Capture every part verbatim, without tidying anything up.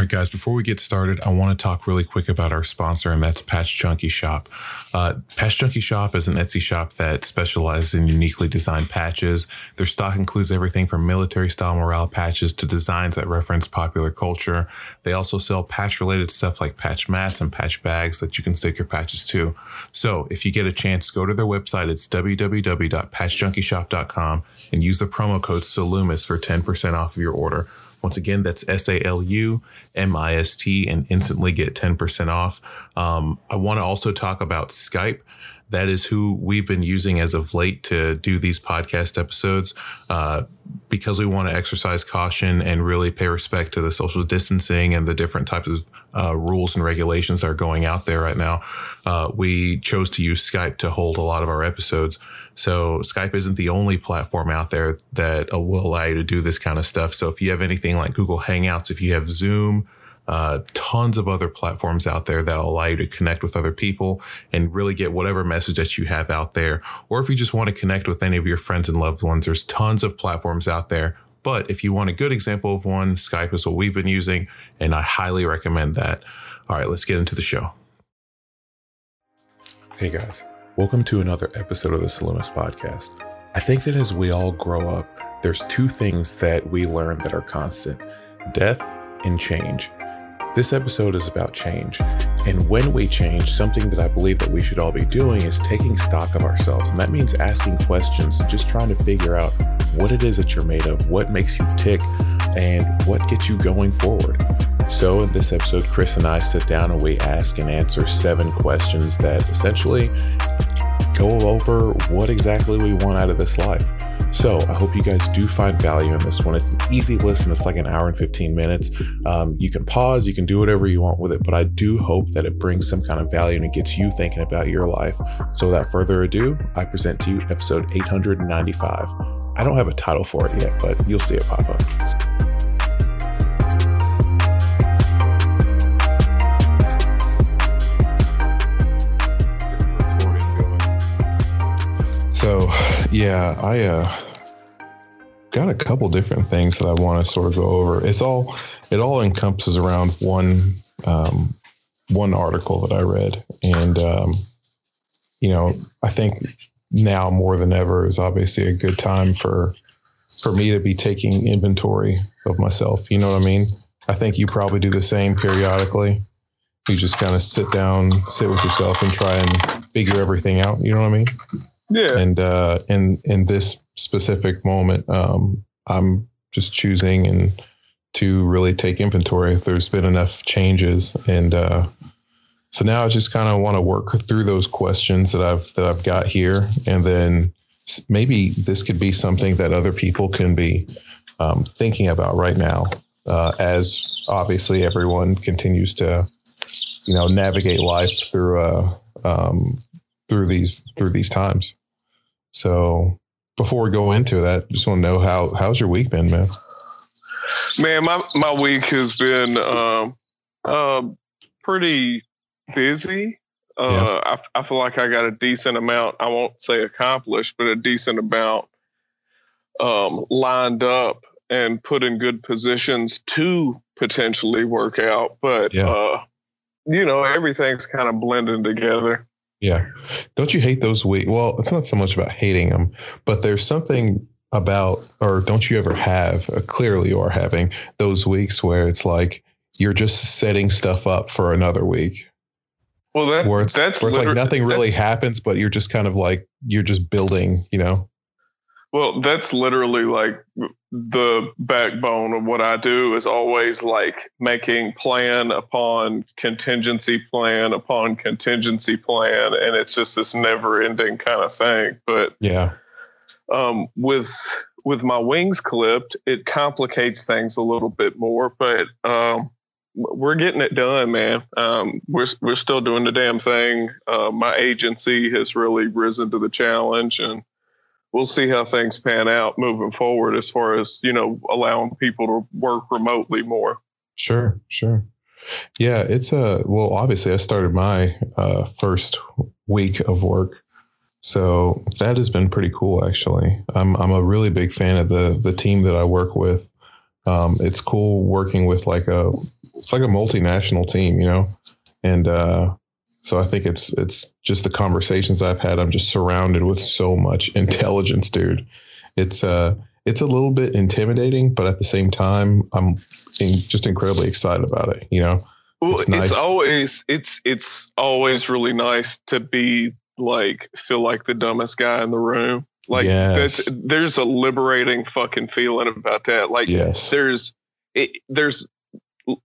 All right, guys, before we get started, I want to talk really quick about our sponsor, and that's Patch Junkie Shop. Uh, Patch Junkie Shop is an Etsy shop that specializes in uniquely designed patches. Their stock includes everything from military-style morale patches to designs that reference popular culture. They also sell patch-related stuff like patch mats and patch bags that you can stick your patches to. So if you get a chance, go to their website. It's w w w dot patch junkie shop dot com and use the promo code Salumis for ten percent off of your order. Once again, that's S A L U M I S T and instantly get ten percent off. Um, I want to also talk about Skype. That is who we've been using as of late to do these podcast episodes uh, because we want to exercise caution and really pay respect to the social distancing and the different types of uh, rules and regulations that are going out there right now. Uh, we chose to use Skype to hold a lot of our episodes. So Skype isn't the only platform out there that will allow you to do this kind of stuff. So if you have anything like Google Hangouts, if you have Zoom, Uh, tons of other platforms out there that allow you to connect with other people and really get whatever message that you have out there. Or if you just want to connect with any of your friends and loved ones, there's tons of platforms out there. But if you want a good example of one, Skype is what we've been using, and I highly recommend that. All right, let's get into the show. Hey guys, welcome to another episode of the Salinas Podcast. I think that as we all grow up, there's two things that we learn that are constant: death and change. This episode is about change, and when we change, something that I believe that we should all be doing is taking stock of ourselves, and that means asking questions and just trying to figure out what it is that you're made of, what makes you tick, and what gets you going forward. So in this episode, Chris and I sit down and we ask and answer seven questions that essentially go over what exactly we want out of this life. So I hope you guys do find value in this one. It's an easy listen. It's like an hour and fifteen minutes. Um, you can pause, you can do whatever you want with it, but I do hope that it brings some kind of value and it gets you thinking about your life. So without further ado, I present to you episode eight hundred ninety-five. I don't have a title for it yet, but you'll see it pop up. So, yeah, I uh, got a couple different things that I want to sort of go over. It's all it all encompasses around one um, one article that I read. And, um, you know, I think now more than ever is obviously a good time for for me to be taking inventory of myself. You know what I mean? I think you probably do the same periodically. You just kind of sit down, sit with yourself and try and figure everything out. You know what I mean? Yeah. And uh, in in this specific moment, um, I'm just choosing and to really take inventory. There's been enough changes, and uh, so now I just kind of want to work through those questions that I've that I've got here, and then maybe this could be something that other people can be um, thinking about right now, uh, as obviously everyone continues to, you know, navigate life through uh, um, through these through these times. So before we go into that, just want to know how, how's your week been, man? Man, my, my week has been, um, uh, pretty busy. Uh, yeah. I, I feel like I got a decent amount. I won't say accomplished, but a decent amount, um, lined up and put in good positions to potentially work out. But, yeah. uh, you know, everything's kind of blending together. Yeah. Don't you hate those weeks? Well, it's not so much about hating them, but there's something about, or don't you ever have, uh, clearly you are having those weeks where it's like you're just setting stuff up for another week. Well, that, where it's, that's where it's like nothing really happens, but you're just kind of like, you're just building, you know? Well, that's literally like the backbone of what I do is always like making plan upon contingency plan upon contingency plan. And it's just this never ending kind of thing. But yeah, um, with with my wings clipped, it complicates things a little bit more. But um, we're getting it done, man. Um, we're we're still doing the damn thing. Uh, my agency has really risen to the challenge, and we'll see how things pan out moving forward as far as, you know, allowing people to work remotely more. Sure, sure. Yeah, it's a, well, obviously I started my uh, first week of work, so that has been pretty cool, actually. I'm I'm a really big fan of the the team that I work with. um, it's cool working with like a, it's like a multinational team, you know? And, uh, so I think it's, it's just the conversations I've had. I'm just surrounded with so much intelligence, dude. It's, uh, it's a little bit intimidating, but at the same time, I'm in, just incredibly excited about it. You know, well, it's, nice. it's always, it's, it's always really nice to be like, feel like the dumbest guy in the room. Like yes. that's, there's a liberating fucking feeling about that. Like yes. there's, it, there's,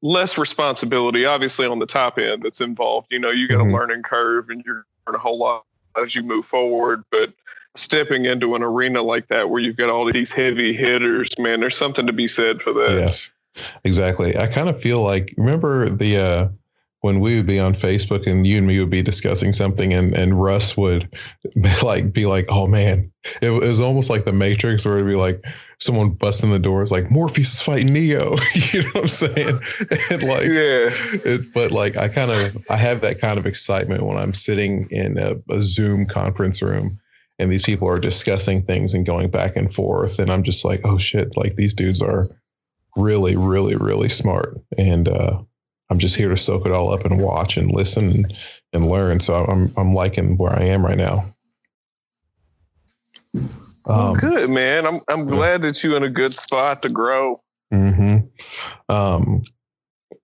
less responsibility, obviously, on the top end that's involved. You know, you got a mm-hmm. learning curve and you're learning a whole lot as you move forward. But stepping into an arena like that where you've got all these heavy hitters, man, there's something to be said for that. Yes, exactly. I kind of feel like, remember the uh, when we would be on Facebook and you and me would be discussing something and, and Russ would like be like, oh, man, it, it was almost like the Matrix where it'd be like, someone busting the doors like Morpheus is fighting Neo, you know what I'm saying? And like, yeah. It, but like, I kind of, I have that kind of excitement when I'm sitting in a, a Zoom conference room and these people are discussing things and going back and forth. And I'm just like, oh shit, like these dudes are really, really, really smart. And, uh, I'm just here to soak it all up and watch and listen and, and learn. So I'm, I'm liking where I am right now. Um, good, man. I'm I'm glad that you're in a good spot to grow. Mm-hmm. Um,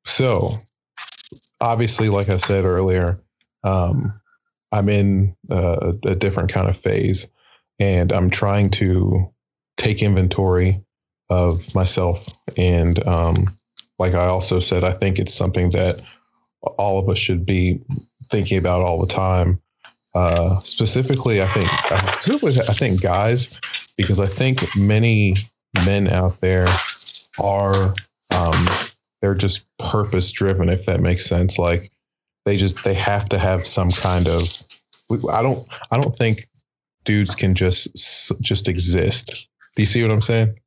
so obviously, like I said earlier, um, I'm in uh, a different kind of phase and I'm trying to take inventory of myself. And um, like I also said, I think it's something that all of us should be thinking about all the time. Uh, specifically, I think specifically, I think guys, because I think many men out there are, um, they're just purpose driven, if that makes sense. Like they just, they have to have some kind of, I don't, I don't think dudes can just, just exist. Do you see what I'm saying?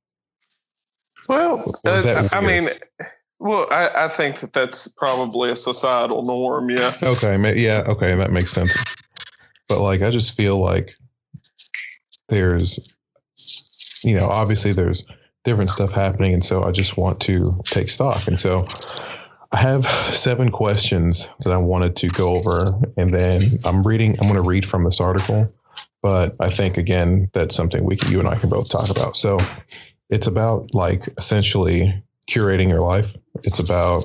Well, uh, I mean, well, I, I think that that's probably a societal norm. Yeah. Okay. Yeah. Okay. That makes sense. But like, I just feel like there's, you know, obviously there's different stuff happening. And so I just want to take stock. And so I have seven questions that I wanted to go over. And then I'm reading, I'm going to read from this article. But I think, again, that's something we can, you and I can both talk about. So it's about like essentially curating your life. It's about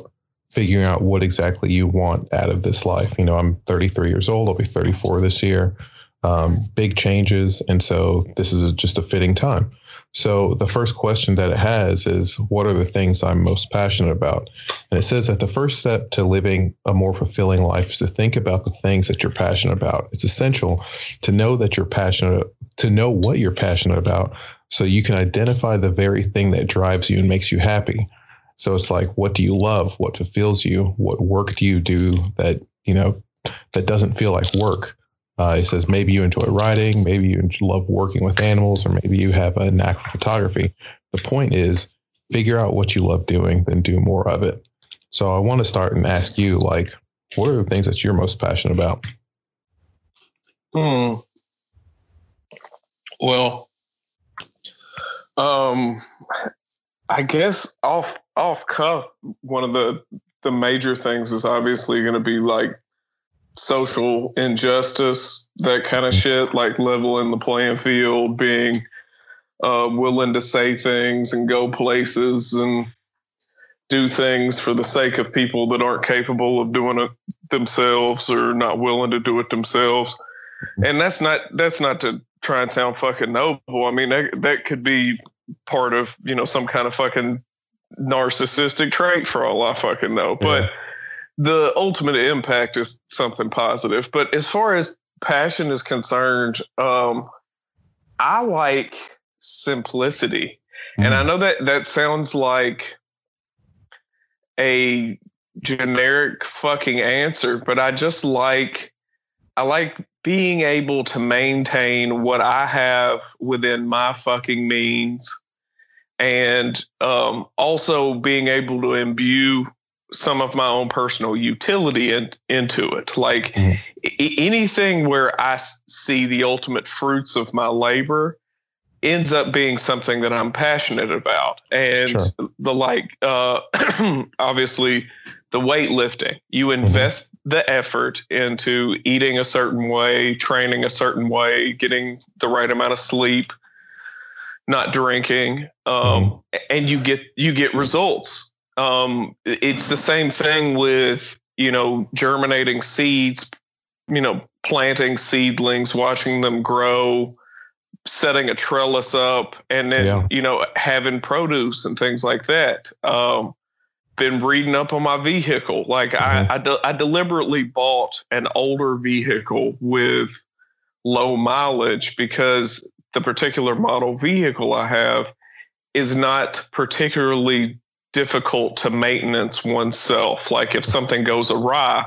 figuring out what exactly you want out of this life. You know, I'm thirty-three years old. I'll be thirty-four this year. Um, big changes. And so this is just a fitting time. So the first question that it has is, what are the things I'm most passionate about? And it says that the first step to living a more fulfilling life is to think about the things that you're passionate about. It's essential to know that you're passionate, to know what you're passionate about, so you can identify the very thing that drives you and makes you happy. So it's like, what do you love? What fulfills you? What work do you do that, you know, that doesn't feel like work? Uh, it says, maybe you enjoy writing, maybe you love working with animals, or maybe you have a knack for photography. The point is, figure out what you love doing, then do more of it. So I want to start and ask you, like, what are the things that you're most passionate about? Hmm. Well, um, I guess off off cuff, one of the the major things is obviously going to be like social injustice, that kind of shit, like leveling the playing field, being uh, willing to say things and go places and do things for the sake of people that aren't capable of doing it themselves or not willing to do it themselves. And that's not that's not to try and sound fucking noble. I mean, that that could be part of, you know, some kind of fucking narcissistic trait for all I fucking know. But yeah, the ultimate impact is something positive. But as far as passion is concerned, um, I like simplicity. Mm. And I know that that sounds like a generic fucking answer, but I just like, I like being able to maintain what I have within my fucking means, and um, also being able to imbue some of my own personal utility in, into it. Like mm. I- anything where I see the ultimate fruits of my labor, ends up being something that I'm passionate about. And sure. the like, uh, obviously, the weightlifting, you invest mm-hmm. the effort into eating a certain way, training a certain way, getting the right amount of sleep, not drinking, um, mm-hmm. and you get you get results. Um, it's the same thing with, you know, germinating seeds, you know, planting seedlings, watching them grow, setting a trellis up, and then, yeah. you know, having produce and things like that. Um, been reading up on my vehicle. Like mm-hmm. I, I, de- I deliberately bought an older vehicle with low mileage because the particular model vehicle I have is not particularly difficult to maintenance oneself. Like if something goes awry,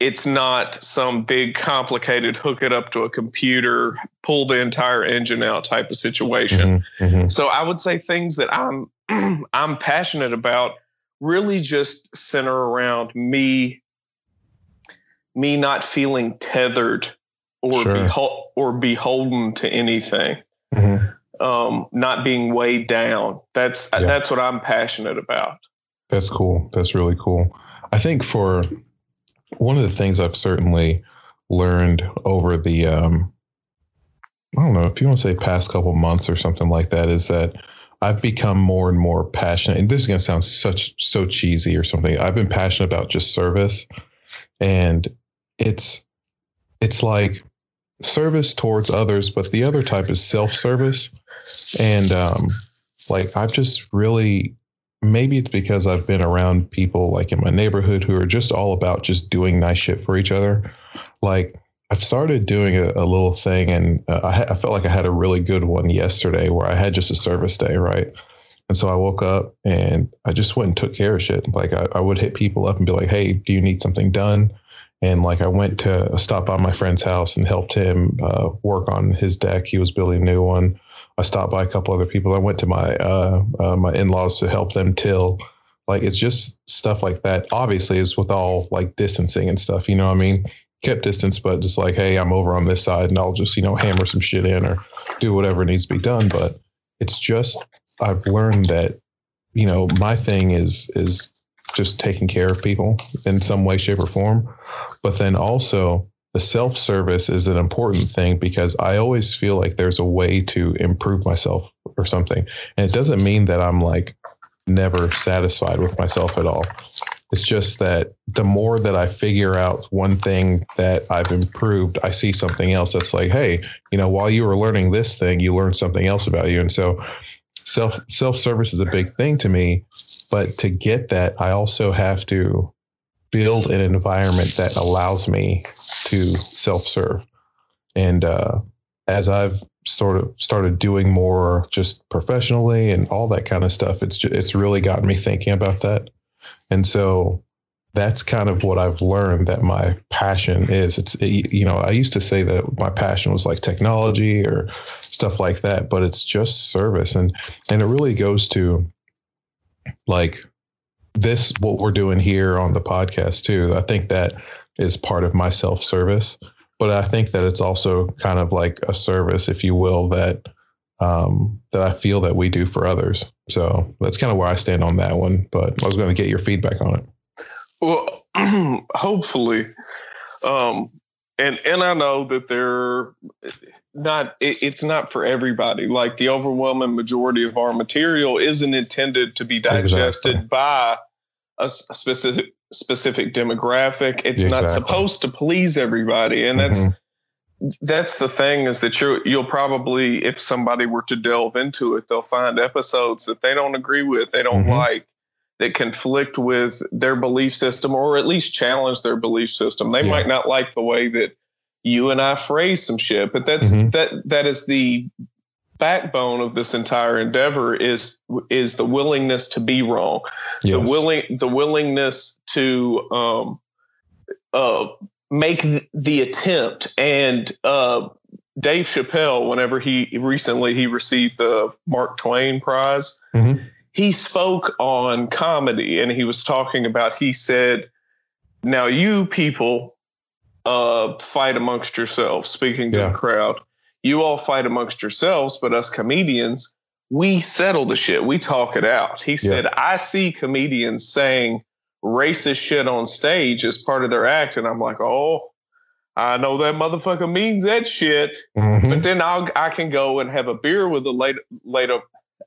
it's not some big complicated hook it up to a computer, pull the entire engine out type of situation. Mm-hmm, mm-hmm. So I would say things that I'm I'm passionate about really just center around me, me not feeling tethered or sure. behol- or beholden to anything, mm-hmm. um, not being weighed down. That's yeah. that's what I'm passionate about. That's cool. That's really cool. I think for one of the things I've certainly learned over the, um, I don't know if you want to say past couple months or something like that, is that I've become more and more passionate. And this is going to sound such so cheesy or something. I've been passionate about just service, and it's it's like service towards others, but the other type is self-service. And um, like I've just really. Maybe it's because I've been around people like in my neighborhood who are just all about just doing nice shit for each other. Like I've started doing a, a little thing, and uh, I, ha- I felt like I had a really good one yesterday where I had just a service day. Right. And so I woke up and I just went and took care of shit. Like I, I would hit people up and be like, hey, do you need something done? And like I went to stop by my friend's house and helped him uh, work on his deck. He was building a new one. I stopped by a couple other people. I went to my uh, uh, my in-laws to help them till. Like, it's just stuff like that. Obviously, it's with all, like, distancing and stuff, you know what I mean? Kept distance, but just like, hey, I'm over on this side, and I'll just, you know, hammer some shit in or do whatever needs to be done. But it's just I've learned that, you know, my thing is is just taking care of people in some way, shape, or form. But then also, the self-service is an important thing because I always feel like there's a way to improve myself or something. And it doesn't mean that I'm like never satisfied with myself at all. It's just that the more that I figure out one thing that I've improved, I see something else that's like, hey, you know, while you were learning this thing, you learned something else about you. And so self self-service is a big thing to me. But to get that, I also have to build an environment that allows me to self-serve. And uh, as I've sort of started doing more just professionally and all that kind of stuff, it's just, it's really gotten me thinking about that. And so that's kind of what I've learned that my passion is. It's, it, you know, I used to say that my passion was like technology or stuff like that, but it's just service. And, and it really goes to like, this, what we're doing here on the podcast too, I think that is part of my self-service, but I think that it's also kind of like a service, if you will, that, um, that I feel that we do for others. So that's kind of where I stand on that one, but I was going to get your feedback on it. Well, hopefully, um, and, and I know that they're not, it, it's not for everybody. Like the overwhelming majority of our material isn't intended to be digested exactly. by a specific specific demographic. It's exactly. not supposed to please everybody. And that's, mm-hmm. that's the thing is that you're, you'll probably, if somebody were to delve into it, they'll find episodes that they don't agree with, they don't mm-hmm. like, that conflict with their belief system, or at least challenge their belief system. They yeah. might not like the way that you and I phrase some shit, but that's mm-hmm. that that is the backbone of this entire endeavor is is the willingness to be wrong, yes. the willing the willingness to um, uh, make the attempt. And uh, Dave Chappelle, whenever he recently he received the Mark Twain Prize. Mm-hmm. He spoke on comedy and he was talking about, he said, now you people uh, fight amongst yourselves, speaking to yeah. the crowd. You all fight amongst yourselves, but us comedians, we settle the shit. We talk it out. He said, yeah. I see comedians saying racist shit on stage as part of their act. And I'm like, oh, I know that motherfucker means that shit. Mm-hmm. But then I'll, I can go and have a beer with the later, later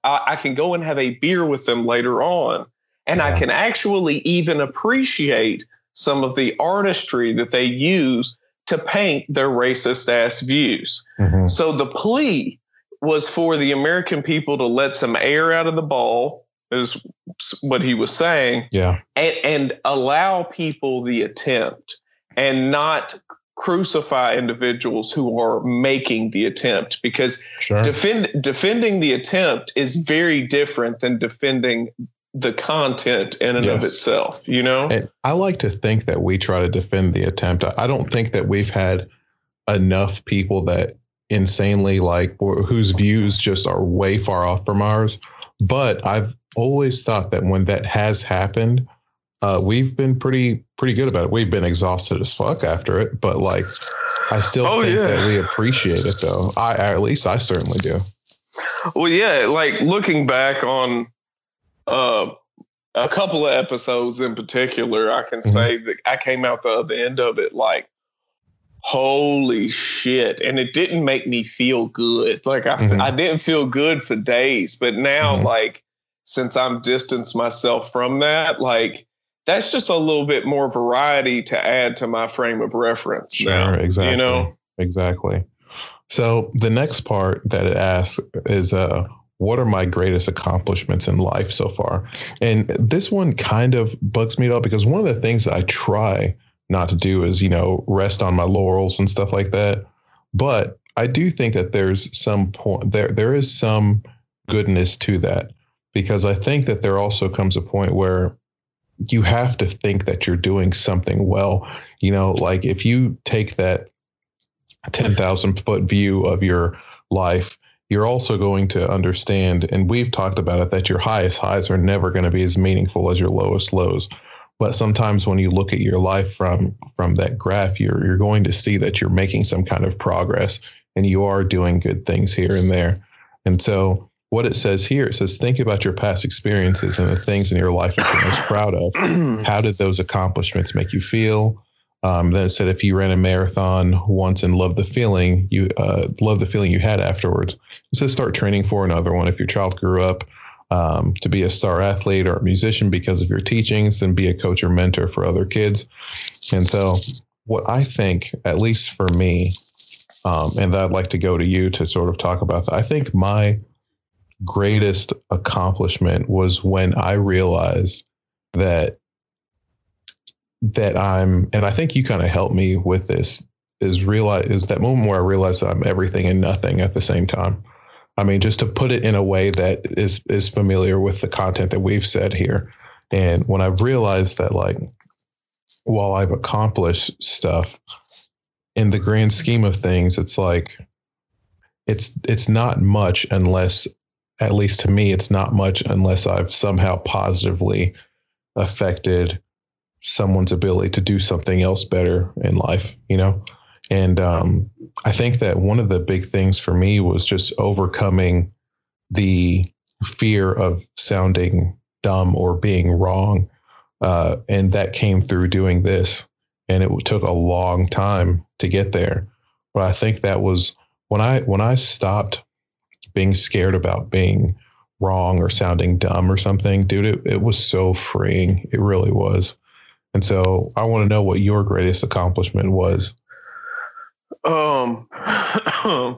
I, I can go and have a beer with them later on. And yeah. I can actually even appreciate some of the artistry that they use to paint their racist ass views. Mm-hmm. So the plea was for the American people to let some air out of the ball, is what he was saying, yeah, and, and allow people the attempt and not crucify individuals who are making the attempt, because sure. defend, defending the attempt is very different than defending the content in and yes. of itself, you know? And I like to think that we try to defend the attempt. I don't think that we've had enough people that insanely like whose views just are way far off from ours. But I've always thought that when that has happened, uh, we've been pretty, pretty good about it. We've been exhausted as fuck after it, but like, I still oh, think yeah. that we appreciate it though. I, at least I certainly do. Well, yeah. Like looking back on, Uh, a couple of episodes in particular, I can mm-hmm. say that I came out the other end of it like, holy shit. And it didn't make me feel good. Like I, mm-hmm. I didn't feel good for days. But now, mm-hmm. like, since I'm distanced myself from that, like, that's just a little bit more variety to add to my frame of reference. Sure, now, exactly. You know? Exactly. So the next part that it asks is, uh, what are my greatest accomplishments in life so far? And this one kind of bugs me out, because one of the things that I try not to do is, you know, rest on my laurels and stuff like that. But I do think that there's some point there. There is some goodness to that, because I think that there also comes a point where you have to think that you're doing something well. You know, like if you take that ten thousand foot view of your life, you're also going to understand, and we've talked about it, that your highest highs are never going to be as meaningful as your lowest lows. But sometimes when you look at your life from from that graph, you're you're going to see that you're making some kind of progress and you are doing good things here and there. And so what it says here, it says, think about your past experiences and the things in your life that you're most proud of. How did those accomplishments make you feel? Um, then it said, if you ran a marathon once and loved the feeling you uh, love the feeling you had afterwards. It says, start training for another one. If your child grew up um, to be a star athlete or a musician because of your teachings, then be a coach or mentor for other kids. And so what I think, at least for me, um, and I'd like to go to you to sort of talk about that. I think my greatest accomplishment was when I realized that that I'm, and I think you kind of helped me with this, is realize is that moment where I realized that I'm everything and nothing at the same time. I mean, just to put it in a way that is, is familiar with the content that we've said here. And when I realized that, like, while I've accomplished stuff in the grand scheme of things, it's like, it's, it's not much unless, at least to me, it's not much unless I've somehow positively affected someone's ability to do something else better in life, you know? And um, I think that one of the big things for me was just overcoming the fear of sounding dumb or being wrong. Uh, and that came through doing this. And it took a long time to get there. But I think that was when I, when I stopped being scared about being wrong or sounding dumb or something, dude, it, it was so freeing. It really was. And so I want to know what your greatest accomplishment was. Um, so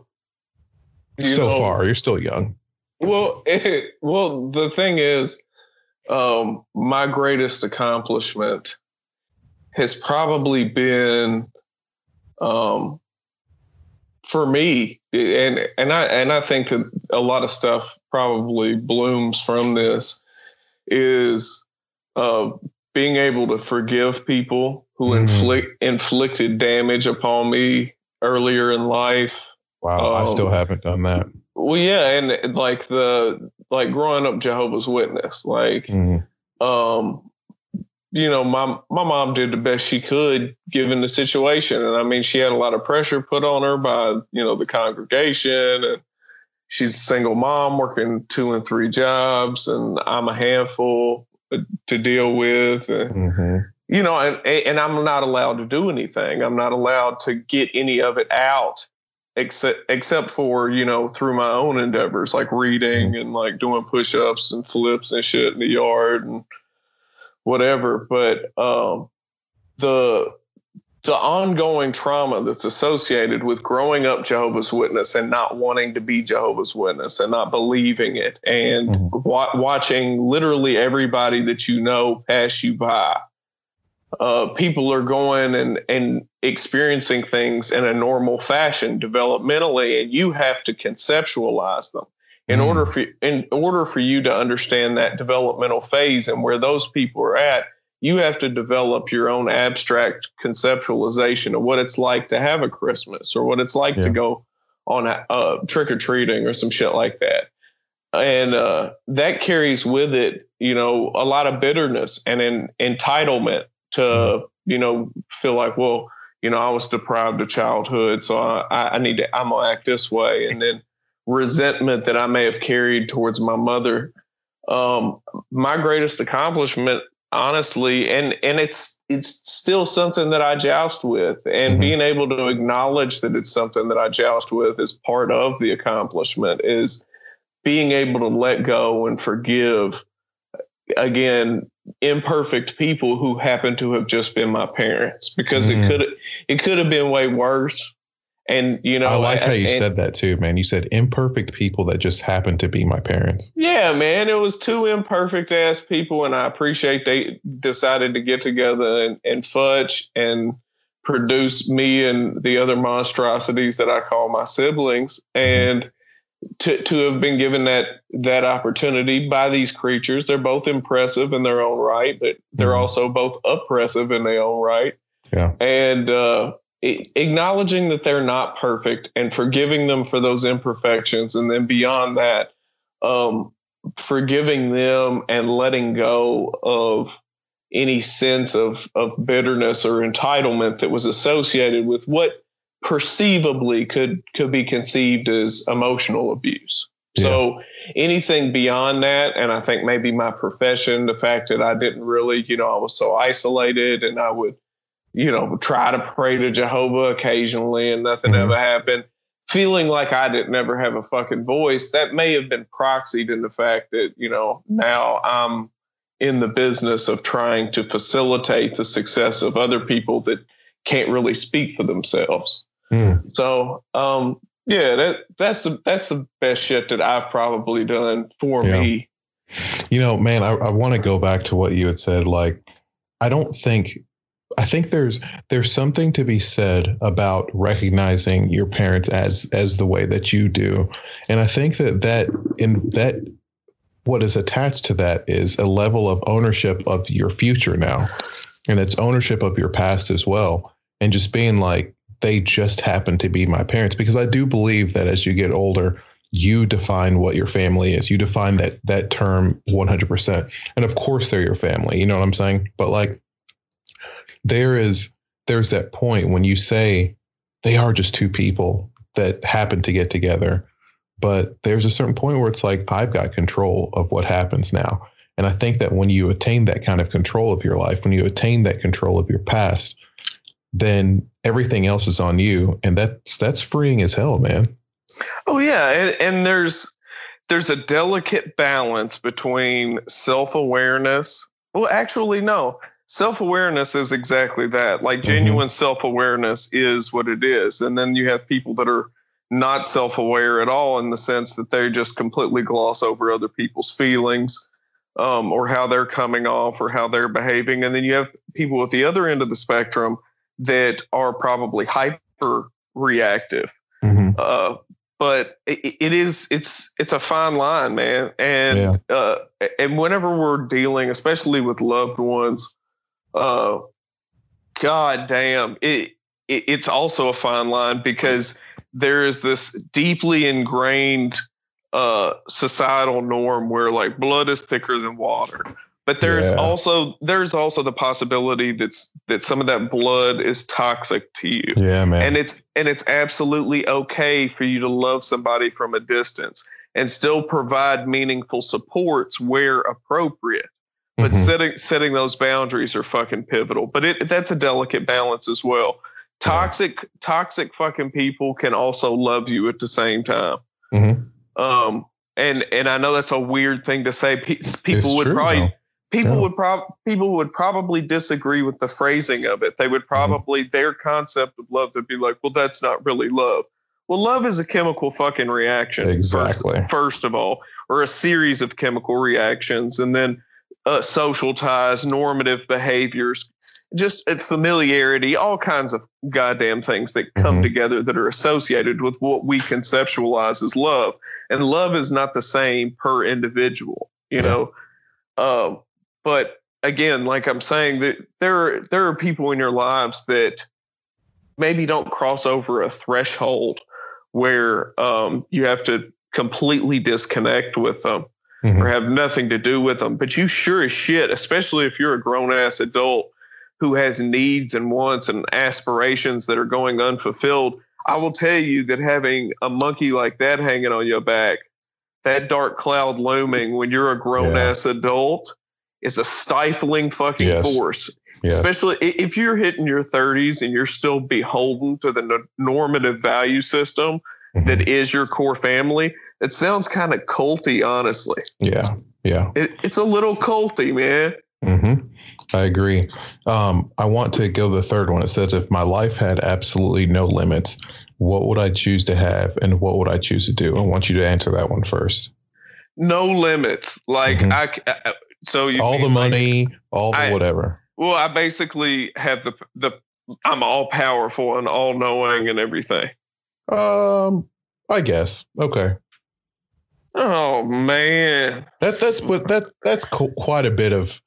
know, far, you're still young. Well, it, well, the thing is, um, my greatest accomplishment has probably been, um, for me, and and I and I think that a lot of stuff probably blooms from this is, uh. being able to forgive people who mm-hmm. inflict inflicted damage upon me earlier in life. Wow. Um, I still haven't done that. Well, yeah. And like the, like growing up Jehovah's Witness, like, mm-hmm. um, you know, my my mom did the best she could given the situation. And I mean, she had a lot of pressure put on her by, you know, the congregation, and she's a single mom working two and three jobs, and I'm a handful to deal with. And, mm-hmm. you know, and, and I'm not allowed to do anything. I'm not allowed to get any of it out except, except for, you know, through my own endeavors, like reading and like doing push-ups and flips and shit in the yard and whatever. But um, the the ongoing trauma that's associated with growing up Jehovah's Witness and not wanting to be Jehovah's Witness and not believing it, and mm-hmm. wa- watching literally everybody that you know pass you by. Uh, people are going and, and experiencing things in a normal fashion developmentally, and you have to conceptualize them in mm-hmm. order for, in order for you to understand that developmental phase and where those people are at. You have to develop your own abstract conceptualization of what it's like to have a Christmas, or what it's like yeah. to go on a, uh, trick-or-treating or some shit like that. And uh, that carries with it, you know, a lot of bitterness and an entitlement to, you know, feel like, well, you know, I was deprived of childhood, so I, I need to, I'm going to act this way. And then resentment that I may have carried towards my mother. Um, my greatest accomplishment, honestly, and and it's it's still something that I joust with, and mm-hmm. being able to acknowledge that it's something that I joust with is part of the accomplishment, is being able to let go and forgive, again, imperfect people who happen to have just been my parents, because mm-hmm. it could it could have been way worse. And, you know, I like how you and, said that, too, man. You said imperfect people that just happened to be my parents. Yeah, man, it was two imperfect ass people. And I appreciate they decided to get together and, and fudge and produce me and the other monstrosities that I call my siblings. And to, to have been given that that opportunity by these creatures. They're both impressive in their own right, but they're also both oppressive in their own right. Yeah. And uh acknowledging that they're not perfect and forgiving them for those imperfections. And then beyond that, um, forgiving them and letting go of any sense of, of bitterness or entitlement that was associated with what perceivably could, could be conceived as emotional abuse. Yeah. So anything beyond that, and I think maybe my profession, the fact that I didn't really, you know, I was so isolated, and I would, you know, try to pray to Jehovah occasionally and nothing mm-hmm. ever happened. Feeling like I didn't ever have a fucking voice, that may have been proxied in the fact that, you know, now I'm in the business of trying to facilitate the success of other people that can't really speak for themselves. Mm. So, um, yeah, that that's the, that's the best shit that I've probably done for yeah. me. You know, man, I, I want to go back to what you had said. Like, I don't think... I think there's there's something to be said about recognizing your parents as as the way that you do. And I think that that in that what is attached to that is a level of ownership of your future now. And it's ownership of your past as well. And just being like, they just happen to be my parents, because I do believe that as you get older, you define what your family is. You define that that term one hundred percent. And of course, they're your family. You know what I'm saying? But like, There is there's that point when you say they are just two people that happen to get together. But there's a certain point where it's like, I've got control of what happens now. And I think that when you attain that kind of control of your life, when you attain that control of your past, then everything else is on you. And that's that's freeing as hell, man. Oh, yeah. And, and there's there's a delicate balance between self-awareness. Well, actually, no. Self-awareness is exactly that. Like, genuine mm-hmm. self-awareness is what it is. And then you have people that are not self-aware at all, in the sense that they just completely gloss over other people's feelings, um, or how they're coming off or how they're behaving. And then you have people at the other end of the spectrum that are probably hyper-reactive. Mm-hmm. Uh, but it, it is it's it's a fine line, man. And yeah. uh, and whenever we're dealing, especially with loved ones, Uh, God damn, it, it it's also a fine line, because there is this deeply ingrained uh, societal norm where, like, blood is thicker than water, But there's yeah. also there's also the possibility that's that some of that blood is toxic to you. Yeah, man. And it's and it's absolutely okay for you to love somebody from a distance and still provide meaningful supports where appropriate. But mm-hmm. setting setting those boundaries are fucking pivotal. But it that's a delicate balance as well. Toxic yeah. toxic fucking people can also love you at the same time. Mm-hmm. Um, and and I know that's a weird thing to say. Pe- people it's would true, probably. Though. People no. would prob- people would probably disagree with the phrasing of it. They would probably, mm-hmm. their concept of love would be like, well, that's not really love. Well, love is a chemical fucking reaction. Exactly. First, first of all, or a series of chemical reactions. And then uh, social ties, normative behaviors, just uh, familiarity, all kinds of goddamn things that come mm-hmm. together that are associated with what we conceptualize as love. And love is not the same per individual, you yeah. know? Um, But again, like I'm saying, that there are, there are people in your lives that maybe don't cross over a threshold where um, you have to completely disconnect with them mm-hmm. or have nothing to do with them. But you sure as shit, especially if you're a grown ass adult who has needs and wants and aspirations that are going unfulfilled. I will tell you that having a monkey like that hanging on your back, that dark cloud looming when you're a grown yeah. ass adult, is a stifling fucking yes. force, yes. especially if you're hitting your thirties and you're still beholden to the normative value system mm-hmm. that is your core family. It sounds kind of culty, honestly. Yeah. Yeah. It, it's a little culty, man. Mm-hmm. I agree. Um, I want to go to the third one. It says, if my life had absolutely no limits, what would I choose to have and what would I choose to do? I want you to answer that one first. No limits. Like mm-hmm. I, I So you all the money, like, all the I, whatever. Well, I basically have the the I'm all powerful and all knowing and everything. Um, I guess. Okay. Oh man, that's that's but that that's quite a bit of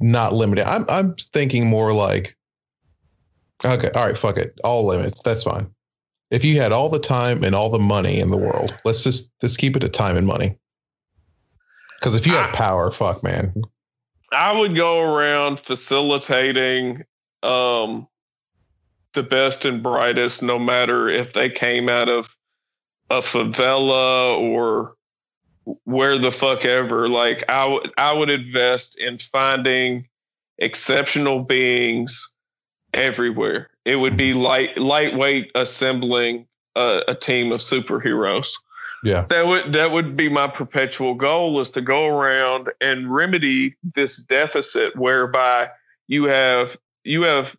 not limited. I'm I'm thinking more like, okay, all right, fuck it, all limits. That's fine. If you had all the time and all the money in the world, let's just let's keep it to time and money. Because if you had power, I, fuck, man. I would go around facilitating um, the best and brightest, no matter if they came out of a favela or where the fuck ever. Like, I, w- I would invest in finding exceptional beings everywhere. It would be light, lightweight assembling a, a team of superheroes. Yeah, that would that would be my perpetual goal, is to go around and remedy this deficit whereby you have you have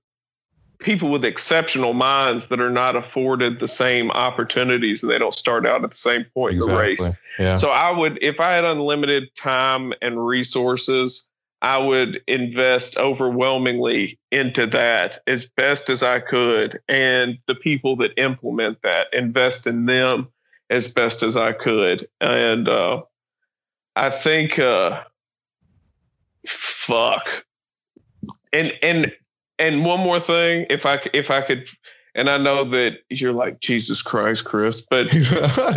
people with exceptional minds that are not afforded the same opportunities and they don't start out at the same point exactly. in the race. Yeah. So I would, if I had unlimited time and resources, I would invest overwhelmingly into that as best as I could. And the people that implement that, invest in them as best as I could. And uh, I think, uh, fuck. And, and, and one more thing, if I, if I could, and I know that you're like, Jesus Christ, Chris, but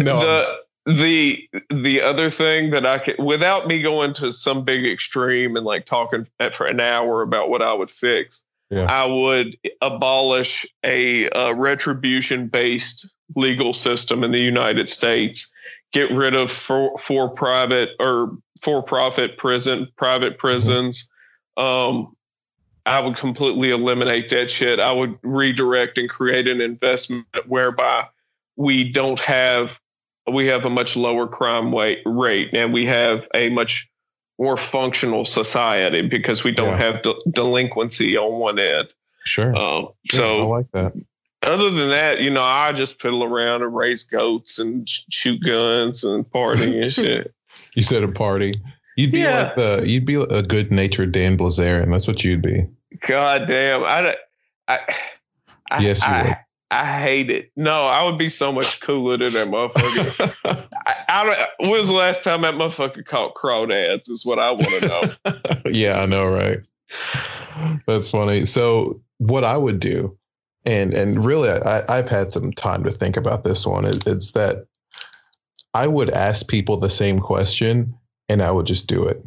no, the, the, the other thing that I could, without me going to some big extreme and like talking for an hour about what I would fix, yeah. I would abolish a, a retribution based legal system in the United States, get rid of for, for private or for profit prison, private prisons. Um, I would completely eliminate that shit. I would redirect and create an investment whereby we don't have, we have a much lower crime rate and we have a much more functional society because we don't yeah. have de- delinquency on one end. Sure. Um, yeah, so I like that. Other than that, you know, I just piddle around and raise goats and sh- shoot guns and party and shit. You said a party. You'd be yeah. like the, you'd be a good natured Dan Blazarian. That's what you'd be. God damn. I, I, I yes, you I, would. I, I hate it. No, I would be so much cooler than that motherfucker. I, I when was the last time that motherfucker caught crawdads is what I want to know. Yeah, I know. Right. That's funny. So what I would do, And and really, I, I've had some time to think about this one. It, it's that I would ask people the same question and I would just do it.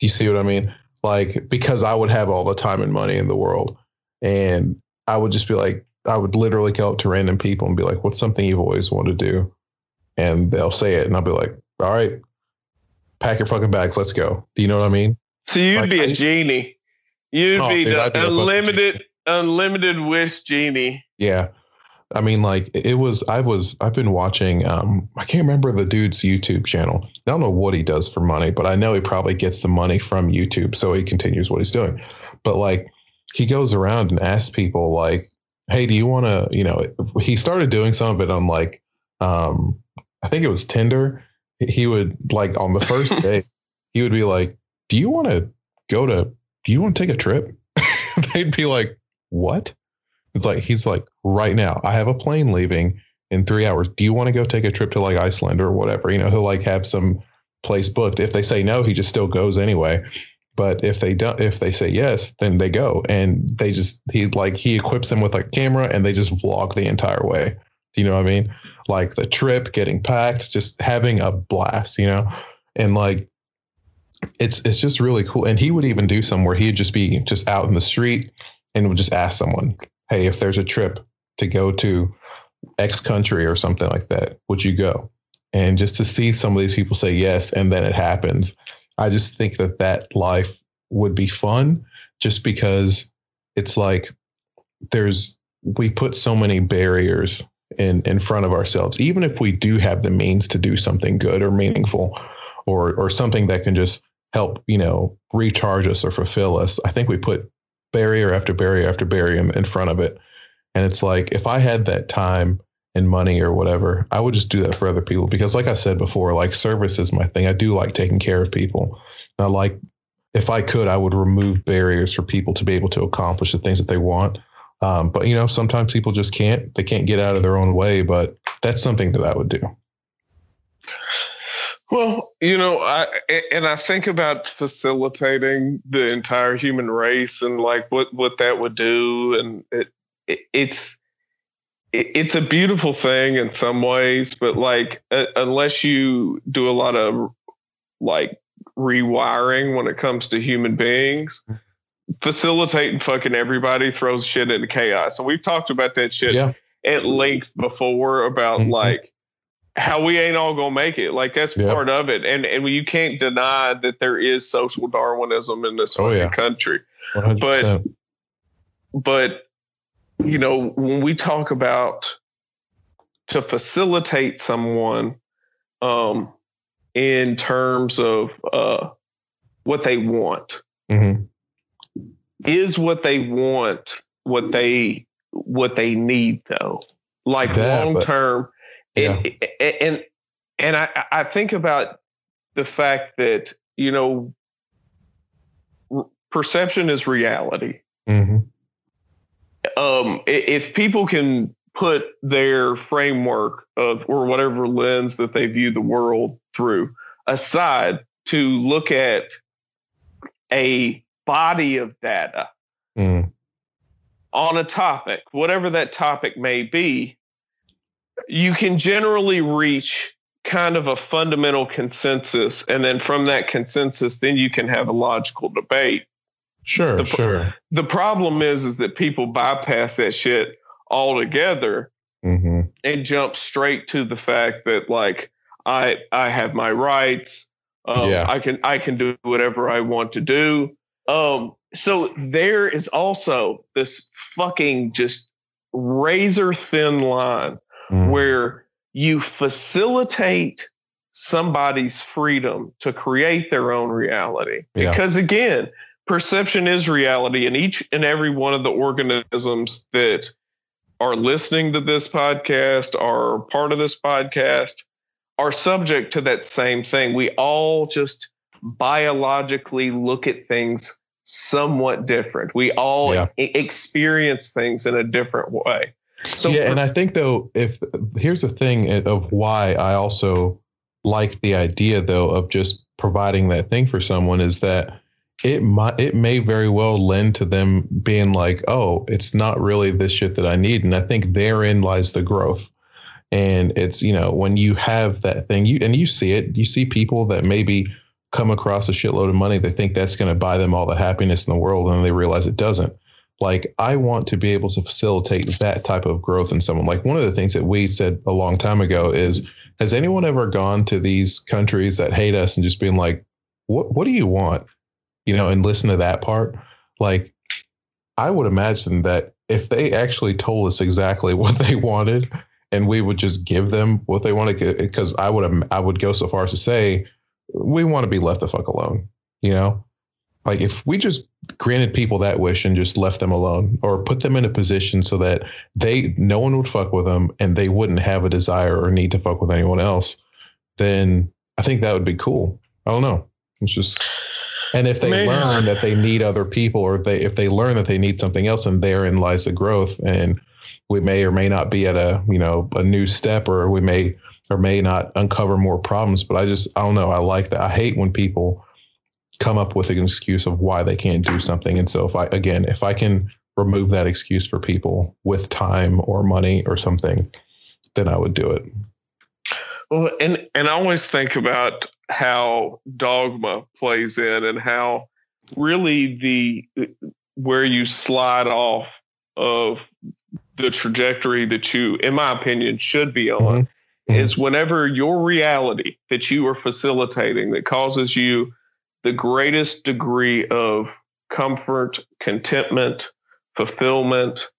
You see what I mean? Like, because I would have all the time and money in the world, and I would just be like, I would literally go up to random people and be like, what's something you've always wanted to do? And they'll say it, and I'll be like, all right, pack your fucking bags. Let's go. Do you know what I mean? So you'd like, be a just, genie. You'd oh, be dude, the be unlimited, unlimited wish genie. Yeah. I mean, like it was, I was, I've been watching, um, I can't remember the dude's YouTube channel. I don't know what he does for money, but I know he probably gets the money from YouTube. So he continues what he's doing. But like, he goes around and asks people like, hey, do you want to, you know, he started doing some of it on like, um, I think it was Tinder. He would like on the first day, he would be like, do you want to go to, do you want to take a trip? They'd be like, what? It's like, he's like, right now, I have a plane leaving in three hours. Do you want to go take a trip to like Iceland or whatever? You know, he'll like have some place booked. If they say no, he just still goes anyway. But if they don't, if they say yes, then they go. And they just, he like, he equips them with a camera and they just vlog the entire way. Do you know what I mean? Like the trip, getting packed, just having a blast, you know? And like, it's, it's just really cool. And he would even do some where he'd just be just out in the street and would just ask someone, hey, if there's a trip to go to X country or something like that, would you go? And just to see some of these people say yes, and then it happens. I just think that that life would be fun just because it's like there's, we put so many barriers in, in front of ourselves, even if we do have the means to do something good or meaningful or, or something that can just help, you know, recharge us or fulfill us. I think we put barrier after barrier after barrier in, in front of it. And it's like, if I had that time and money or whatever, I would just do that for other people. Because like I said before, like service is my thing. I do like taking care of people. And I like, if I could, I would remove barriers for people to be able to accomplish the things that they want. Um, but you know, sometimes people just can't, they can't get out of their own way, but that's something that I would do. Well, you know, I and I think about facilitating the entire human race and like what, what that would do. And it, it it's it, it's a beautiful thing in some ways, but like uh, unless you do a lot of like rewiring when it comes to human beings, facilitating fucking everybody throws shit into chaos. And we've talked about that shit yeah. at length before about mm-hmm. like how we ain't all gonna make it. Like that's yep. part of it. And and you can't deny that there is social Darwinism in this oh, yeah. country. one hundred percent. But but you know, when we talk about to facilitate someone um in terms of uh what they want, mm-hmm. is what they want what they what they need though. Like that, long term. But- Yeah. And, and and I, I think about the fact that, you know, re- perception is reality. Mm-hmm. Um, if people can put their framework of or whatever lens that they view the world through aside to look at a body of data mm. on a topic, whatever that topic may be, you can generally reach kind of a fundamental consensus. And then from that consensus, then you can have a logical debate. Sure, the, sure. The problem is, is that people bypass that shit altogether mm-hmm. and jump straight to the fact that like, I, I have my rights. Um, yeah. I can, I can do whatever I want to do. Um, so there is also this fucking just razor thin line Mm. where you facilitate somebody's freedom to create their own reality. Yeah. Because again, perception is reality, and each and every one of the organisms that are listening to this podcast, are part of this podcast, are subject to that same thing. We all just biologically look at things somewhat different. We all yeah. e- experience things in a different way. So yeah, and I think though, if here's the thing of why I also like the idea though of just providing that thing for someone is that it might it may very well lend to them being like, oh, it's not really this shit that I need, and I think therein lies the growth. And it's, you know, when you have that thing, you and you see it, you see people that maybe come across a shitload of money, they think that's going to buy them all the happiness in the world, and they realize it doesn't. Like, I want to be able to facilitate that type of growth in someone. Like, one of the things that we said a long time ago is, has anyone ever gone to these countries that hate us and just been like, what, what do you want? You know, and listen to that part. Like, I would imagine that if they actually told us exactly what they wanted and we would just give them what they wanted, because I would, I would go so far as to say, we want to be left the fuck alone, you know? Like, if we just granted people that wish and just left them alone, or put them in a position so that they, no one would fuck with them and they wouldn't have a desire or need to fuck with anyone else, then I think that would be cool. I don't know. It's just, and if they Man. learn that they need other people, or they, if they learn that they need something else, and therein lies the growth, and we may or may not be at a, you know, a new step, or we may or may not uncover more problems. But I just, I don't know. I like that. I hate when people come up with an excuse of why they can't do something. And so if I, again, if I can remove that excuse for people with time or money or something, then I would do it. Well, and, and I always think about how dogma plays in, and how really the, where you slide off of the trajectory that you, in my opinion, should be on, mm-hmm. is whenever your reality that you are facilitating that causes you the greatest degree of comfort, contentment, fulfillment,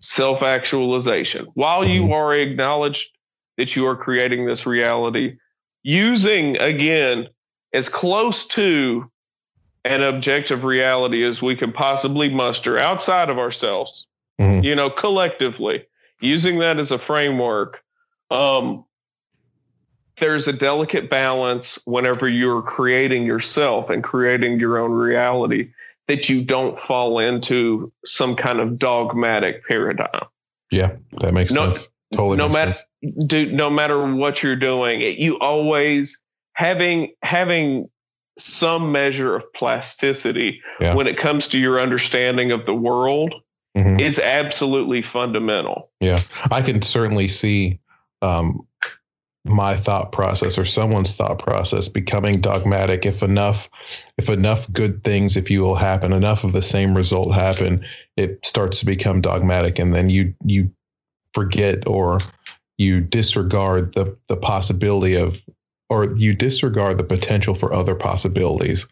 self-actualization. While you are acknowledged that you are creating this reality, using, again, as close to an objective reality as we can possibly muster outside of ourselves, mm-hmm. you know, collectively, using that as a framework, um, there's a delicate balance whenever you're creating yourself and creating your own reality, that you don't fall into some kind of dogmatic paradigm. Yeah, that makes no, sense. Totally. No matter, do, no matter what you're doing, you always having, having some measure of plasticity yeah. when it comes to your understanding of the world mm-hmm. is absolutely fundamental. Yeah. I can certainly see, um, my thought process or someone's thought process becoming dogmatic. If enough, if enough good things, if you will happen, enough of the same result happen, it starts to become dogmatic. And then you, you forget, or you disregard the, the possibility of, or you disregard the potential for other possibilities.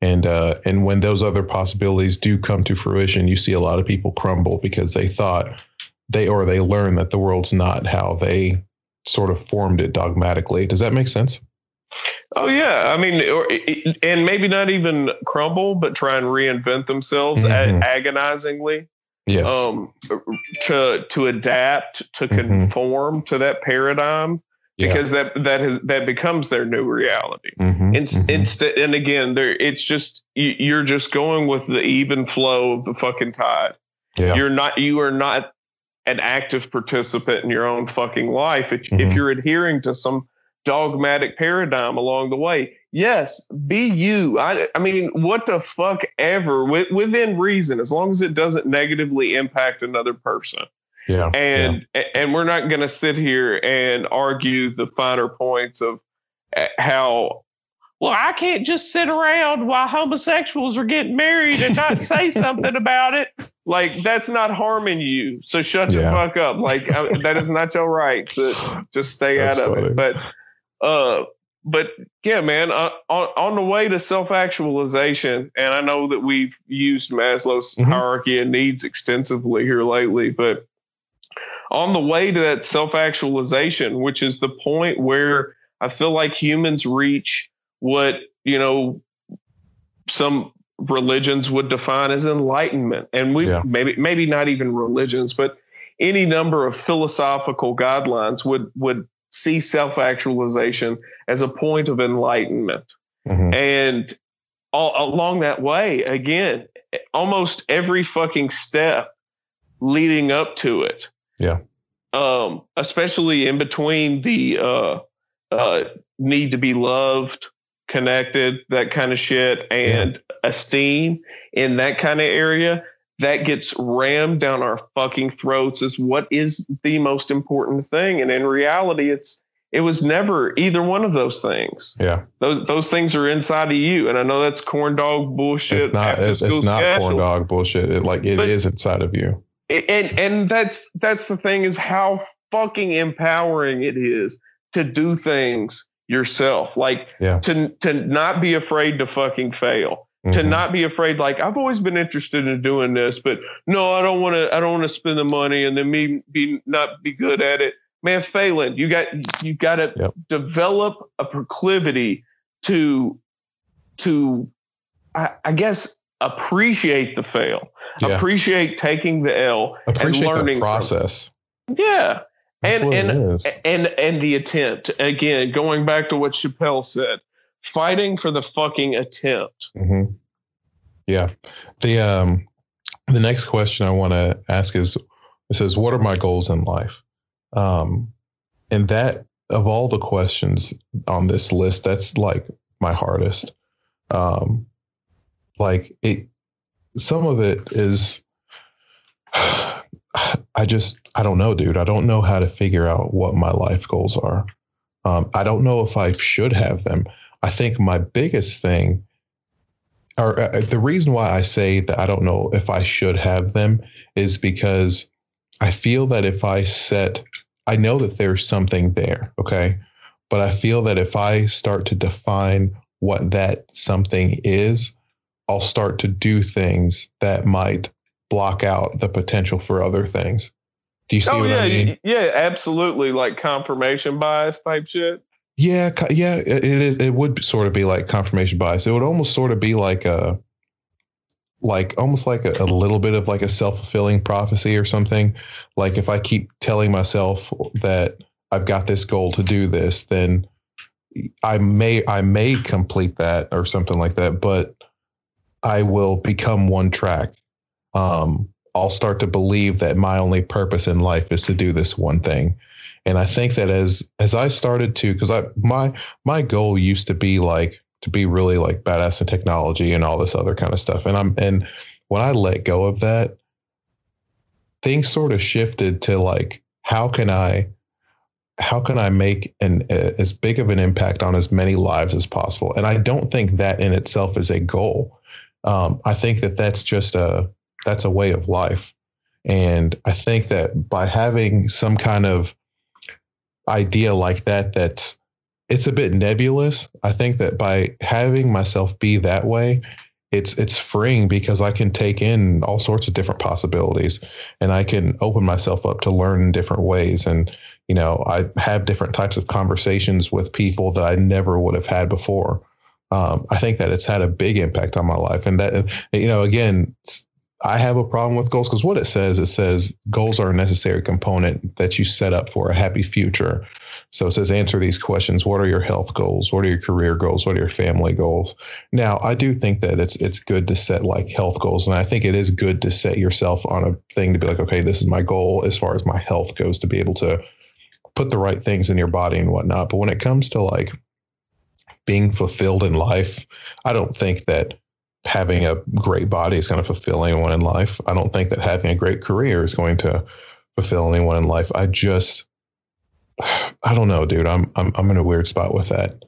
And, uh, and when those other possibilities do come to fruition, you see a lot of people crumble because they thought they, or they learn that the world's not how they sort of formed it dogmatically. Does that make sense? Oh yeah. I mean, or, and maybe not even crumble, but try and reinvent themselves mm-hmm. agonizingly. Yes. Um, to, to adapt, to conform mm-hmm. to that paradigm, because yeah. that, that has, that becomes their new reality. Mm-hmm. It's, mm-hmm. it's, and again, there, it's just, you're just going with the even flow of the fucking tide. Yeah. You're not, you are not an active participant in your own fucking life. If, mm-hmm. if you're adhering to some dogmatic paradigm along the way, yes, be you. I, I mean, what the fuck ever, with, within reason, as long as it doesn't negatively impact another person. Yeah. And, yeah. and we're not going to sit here and argue the finer points of how, well, I can't just sit around while homosexuals are getting married and not say something about it. Like, that's not harming you. So shut yeah. the fuck up. Like, I, that is not your right. So just stay that's out of funny. It. But, uh, but yeah, man, uh, on, on the way to self-actualization, and I know that we've used Maslow's mm-hmm. hierarchy of needs extensively here lately, but on the way to that self-actualization, which is the point where I feel like humans reach what, you know, some religions would define as enlightenment. And we yeah. maybe, maybe not even religions, but any number of philosophical guidelines would, would see self-actualization as a point of enlightenment. Mm-hmm. And all, along that way, again, almost every fucking step leading up to it. Yeah. Um, especially in between the, uh, uh, need to be loved, connected, that kind of shit, and yeah. esteem in that kind of area, that gets rammed down our fucking throats as what is the most important thing. And in reality, it's It was never either one of those things. Yeah. Those those things are inside of you. And I know that's corn dog bullshit. It's not, it's, it's not corn dog bullshit. It, like it but, is inside of you. It, and and that's that's the thing, is how fucking empowering it is to do things yourself. Like yeah. to to not be afraid to fucking fail. Mm-hmm. To not be afraid, like, I've always been interested in doing this, but no, I don't want to I don't want to spend the money and then me be not be good at it. Man, failing, you got you got to yep. develop a proclivity to to I, I guess appreciate the fail, yeah. appreciate taking the L, appreciate and learning the process. From yeah, That's and and, and and and the attempt. Again, going back to what Chappelle said, fighting for the fucking attempt. Mm-hmm. Yeah. The um the next question I want to ask is, it says, "What are my goals in life?" Um, and that, of all the questions on this list, that's like my hardest. Um, like it, some of it is, I just, I don't know, dude. I don't know how to figure out what my life goals are. Um, I don't know if I should have them. I think my biggest thing, or uh, the reason why I say that I don't know if I should have them, is because I feel that if I set, I know that there's something there, okay? But I feel that if I start to define what that something is, I'll start to do things that might block out the potential for other things. Do you see oh, what yeah, I mean? Yeah, absolutely. Like confirmation bias type shit. Yeah, yeah, it is. It would sort of be like confirmation bias. It would almost sort of be like a, like almost like a, a little bit of like a self-fulfilling prophecy or something. Like if I keep telling myself that I've got this goal to do this, then I may, I may complete that or something like that, but I will become one track. Um, I'll start to believe that my only purpose in life is to do this one thing. And I think that as, as I started to, cause I, my, my goal used to be like, to be really like badass in technology and all this other kind of stuff. And I'm, and when I let go of that, things sort of shifted to like, how can I, how can I make an, a, as big of an impact on as many lives as possible? And I don't think that in itself is a goal. Um, I think that that's just a, that's a way of life. And I think that by having some kind of idea like that, that's, it's a bit nebulous. I think that by having myself be that way, it's it's freeing, because I can take in all sorts of different possibilities, and I can open myself up to learn in different ways. And, you know, I have different types of conversations with people that I never would have had before. Um, I think that it's had a big impact on my life. And that, you know, again, I have a problem with goals, because what it says, it says goals are a necessary component that you set up for a happy future. So it says, answer these questions. What are your health goals? What are your career goals? What are your family goals? Now, I do think that it's it's good to set like health goals. And I think it is good to set yourself on a thing to be like, okay, this is my goal as far as my health goes, to be able to put the right things in your body and whatnot. But when it comes to like being fulfilled in life, I don't think that having a great body is going to fulfill anyone in life. I don't think that having a great career is going to fulfill anyone in life. I just... I don't know, dude. I'm I'm I'm in a weird spot with that.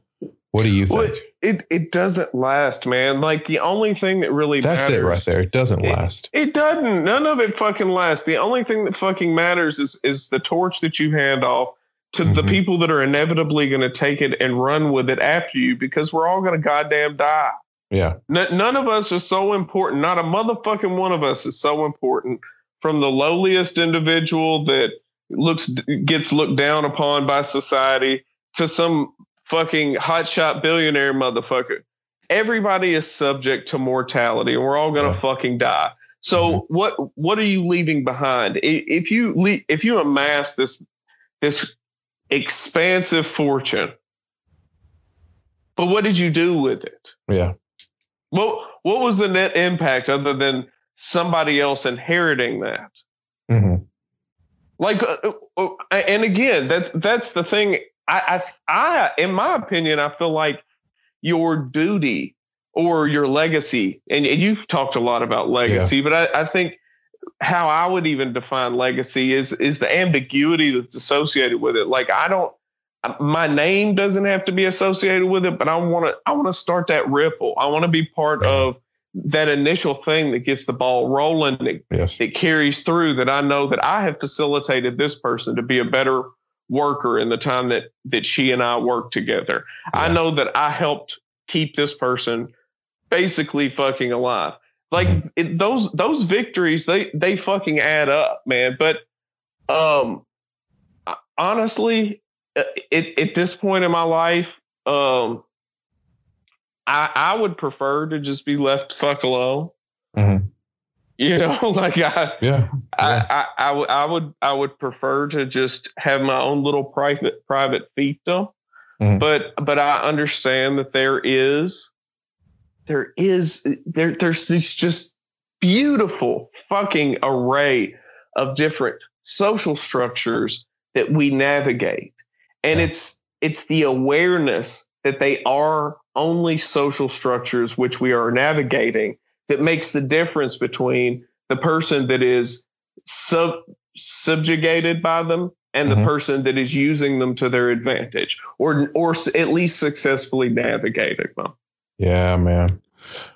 What do you think? Well, it it doesn't last, man. Like the only thing that really that's matters, it right there. It doesn't it, last. It doesn't. None of it fucking lasts. The only thing that fucking matters is is the torch that you hand off to mm-hmm. the people that are inevitably going to take it and run with it after you, because we're all going to goddamn die. Yeah. N- none of us are so important. Not a motherfucking one of us is so important. From the lowliest individual that looks gets looked down upon by society to some fucking hotshot billionaire motherfucker. Everybody is subject to mortality, and we're all gonna yeah. fucking die. So mm-hmm. what what are you leaving behind? If you leave, if you amass this this expansive fortune, but what did you do with it? Yeah. Well, what was the net impact other than somebody else inheriting that? Mm-hmm. Like, uh, and again, that that's the thing. I, I, I, in my opinion, I feel like your duty or your legacy, and, and you've talked a lot about legacy, yeah. but I, I think how I would even define legacy is, is the ambiguity that's associated with it. Like, I don't, my name doesn't have to be associated with it, but I want to I want to start that ripple. I want to be part of that initial thing that gets the ball rolling, that yes. it carries through, that I know that I have facilitated this person to be a better worker in the time that that she and I worked together. Yeah. I know that I helped keep this person basically fucking alive. Like mm-hmm. it, those those victories, they they fucking add up, man. But um, honestly, it, at this point in my life, um. I, I would prefer to just be left fuck alone. Mm-hmm. You know, like I, yeah, I, yeah. I, I, I would, I would prefer to just have my own little private, private fiefdom. Mm-hmm. But, but I understand that there is, there is, there, there's this just beautiful fucking array of different social structures that we navigate. And yeah. it's, it's the awareness that they are only social structures which we are navigating that makes the difference between the person that is sub subjugated by them and mm-hmm. the person that is using them to their advantage, or or at least successfully navigating them. Yeah, man.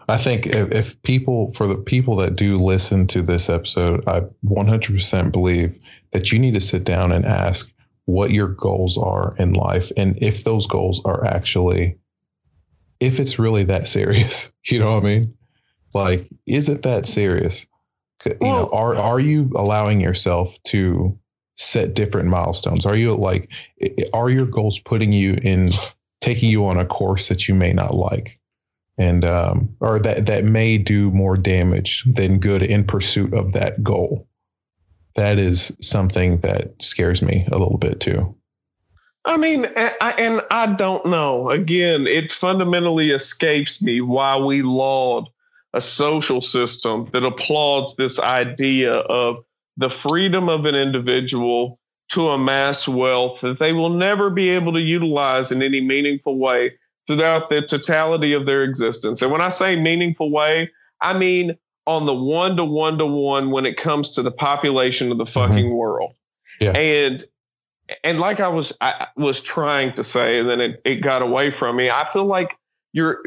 I think if, if people, for the people that do listen to this episode, I one hundred percent believe that you need to sit down and ask what your goals are in life, and if those goals are actually, if it's really that serious, you know what I mean? Like, is it that serious? You know, are are you allowing yourself to set different milestones? Are you like, are your goals putting you in, taking you on a course that you may not like, and um, or that that may do more damage than good in pursuit of that goal? That is something that scares me a little bit too. I mean, I, and I don't know. Again, it fundamentally escapes me why we laud a social system that applauds this idea of the freedom of an individual to amass wealth that they will never be able to utilize in any meaningful way throughout the totality of their existence. And when I say meaningful way, I mean on the one to one to one when it comes to the population of the fucking mm-hmm. world. Yeah. And And like I was, I was trying to say, and then it, it got away from me. I feel like your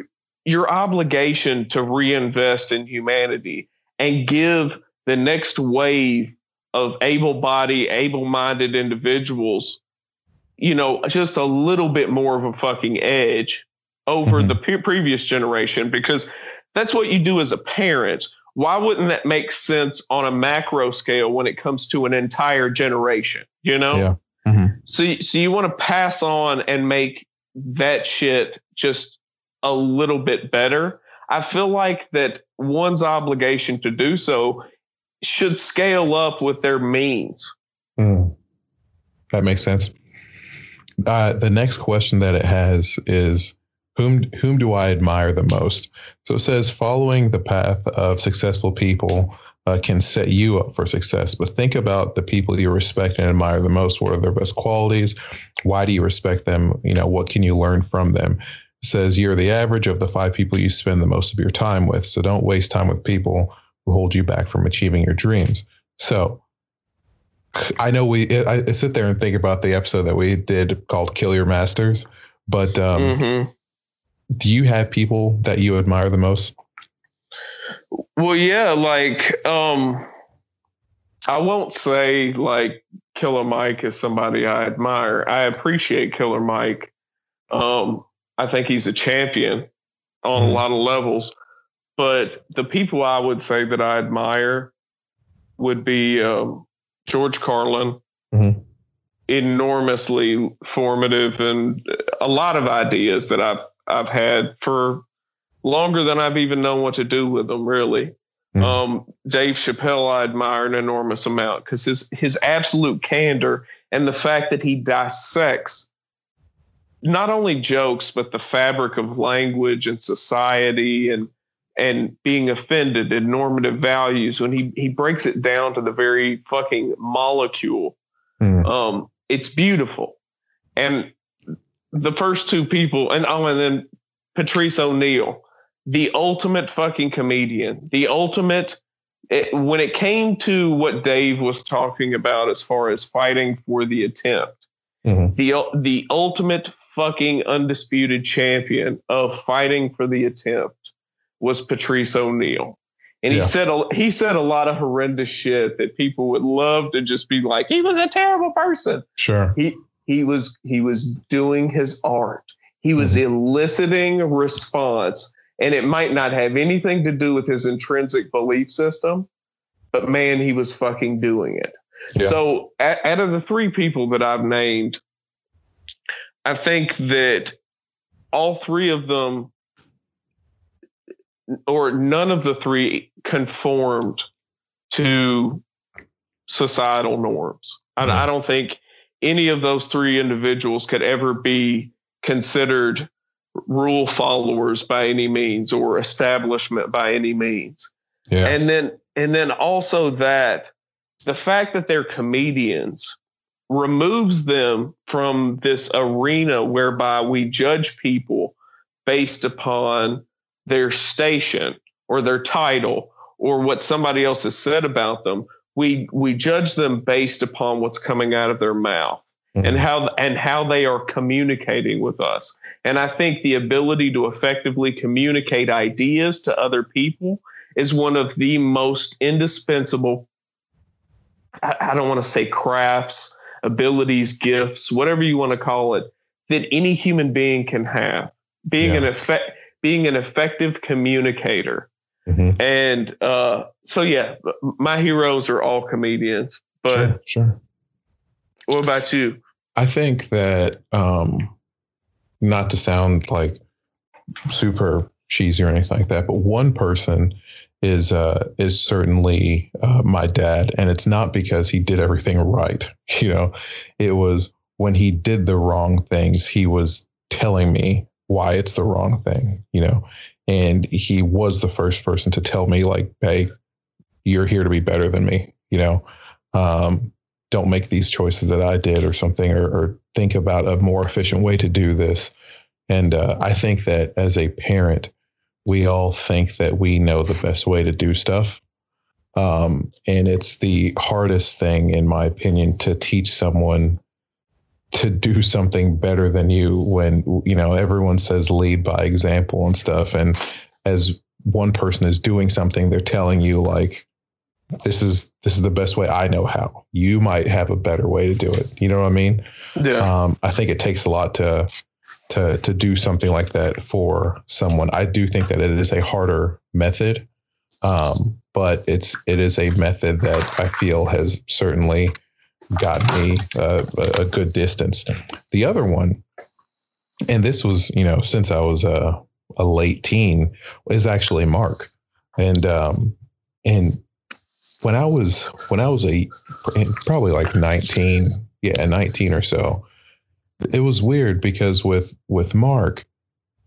your obligation to reinvest in humanity and give the next wave of able-bodied, able-minded individuals, you know, just a little bit more of a fucking edge over mm-hmm. the pre- previous generation, because that's what you do as a parent. Why wouldn't that make sense on a macro scale when it comes to an entire generation? You know. Yeah. Mm-hmm. So, so you want to pass on and make that shit just a little bit better. I feel like that one's obligation to do so should scale up with their means. Mm. That makes sense. Uh, the next question that it has is, whom whom do I admire the most? So it says, following the path of successful people Uh, can set you up for success, but think about the people you respect and admire the most. What are their best qualities? Why do you respect them? You know, what can you learn from them? It says you're the average of the five people you spend the most of your time with. So don't waste time with people who hold you back from achieving your dreams. So I know we, I, I sit there and think about the episode that we did called Kill Your Masters, but um, mm-hmm. do you have people that you admire the most? Well, yeah, like um, I won't say like Killer Mike is somebody I admire. I appreciate Killer Mike. Um, I think he's a champion on a lot of levels. But the people I would say that I admire would be um, George Carlin, mm-hmm. enormously formative and a lot of ideas that I've I've had for longer than I've even known what to do with them, really. Mm. Um, Dave Chappelle, I admire an enormous amount because his his absolute candor and the fact that he dissects not only jokes, but the fabric of language and society and and being offended and normative values. When he, he breaks it down to the very fucking molecule, mm. um, it's beautiful. And the first two people, and oh, and then Patrice O'Neill, the ultimate fucking comedian, the ultimate, it, when it came to what Dave was talking about as far as fighting for the attempt, Mm-hmm. The the ultimate fucking undisputed champion of fighting for the attempt was Patrice O'Neill. And yeah. he said a, he said a lot of horrendous shit that people would love to just be like, he was a terrible person. Sure. He he was he was doing his art. He was mm-hmm. eliciting response. And it might not have anything to do with his intrinsic belief system, but man, he was fucking doing it. Yeah. So a- out of the three people that I've named, I think that all three of them, or none of the three, conformed to societal norms. I, I don't think any of those three individuals could ever be considered rule followers by any means, or establishment by any means. Yeah. And then, and then also that the fact that they're comedians removes them from this arena whereby we judge people based upon their station or their title or what somebody else has said about them. We, we judge them based upon what's coming out of their mouth. Mm-hmm. And how and how they are communicating with us. And I think the ability to effectively communicate ideas to other people is one of the most indispensable, I, I don't want to say crafts, abilities, gifts, whatever you want to call it, that any human being can have. Being yeah. an effect, being an effective communicator. Mm-hmm. And uh, so, yeah, my heroes are all comedians. But sure, sure. What about you? I think that, um, not to sound like super cheesy or anything like that, but one person is uh, is certainly uh, my dad. And it's not because he did everything right. You know, it was when he did the wrong things, he was telling me why it's the wrong thing, you know, and he was the first person to tell me, like, hey, you're here to be better than me, you know. Um don't make these choices that I did or something, or, or think about a more efficient way to do this. And uh, I think that as a parent, we all think that we know the best way to do stuff. Um, and it's the hardest thing, in my opinion, to teach someone to do something better than you when, you know, everyone says lead by example and stuff. And as one person is doing something, they're telling you, like, This is this is the best way I know how. You might have a better way to do it. You know what I mean? Yeah. Um, I think it takes a lot to to to do something like that for someone. I do think that it is a harder method, um, but it's it is a method that I feel has certainly got me uh, a good distance. The other one, and this was, you know, since I was a a late teen, is actually Mark, and um, and. When I was when I was a probably like nineteen, yeah, nineteen or so, it was weird because with with Mark,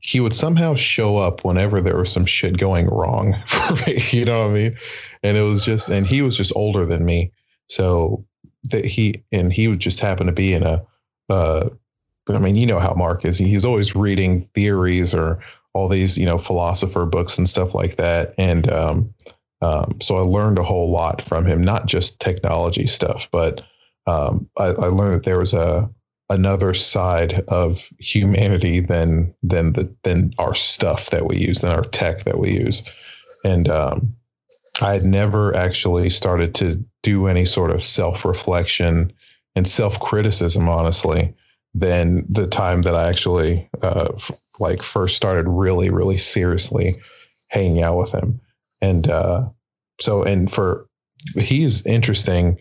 he would somehow show up whenever there was some shit going wrong for me. You know what I mean? And it was just, and he was just older than me, so that he and he would just happen to be in a. Uh, I mean, you know how Mark is. He's always reading theories or all these, you know, philosopher books and stuff like that, and. Um, Um, so I learned a whole lot from him, not just technology stuff, but um, I, I learned that there was a another side of humanity than than the, than our stuff that we use, than our tech that we use. And um, I had never actually started to do any sort of self-reflection and self-criticism, honestly, than the time that I actually uh, f- like first started really, really seriously hanging out with him. And uh, so, and for, he's interesting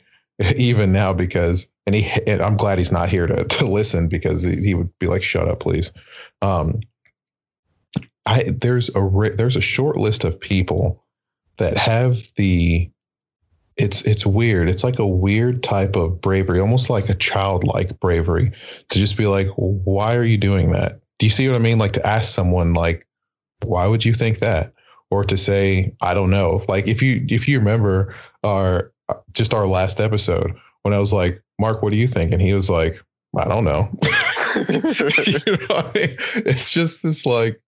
even now because, and he, and I'm glad he's not here to, to listen because he would be like, shut up, please. Um, I, there's a, there's a short list of people that have the, it's, it's weird. It's like a weird type of bravery, almost like a childlike bravery to just be like, why are you doing that? Do you see what I mean? Like to ask someone like, why would you think that? Or to say, I don't know. Like if you if you remember our just our last episode when I was like, Mark, what do you think? And he was like, I don't know. You know what I mean? It's just this like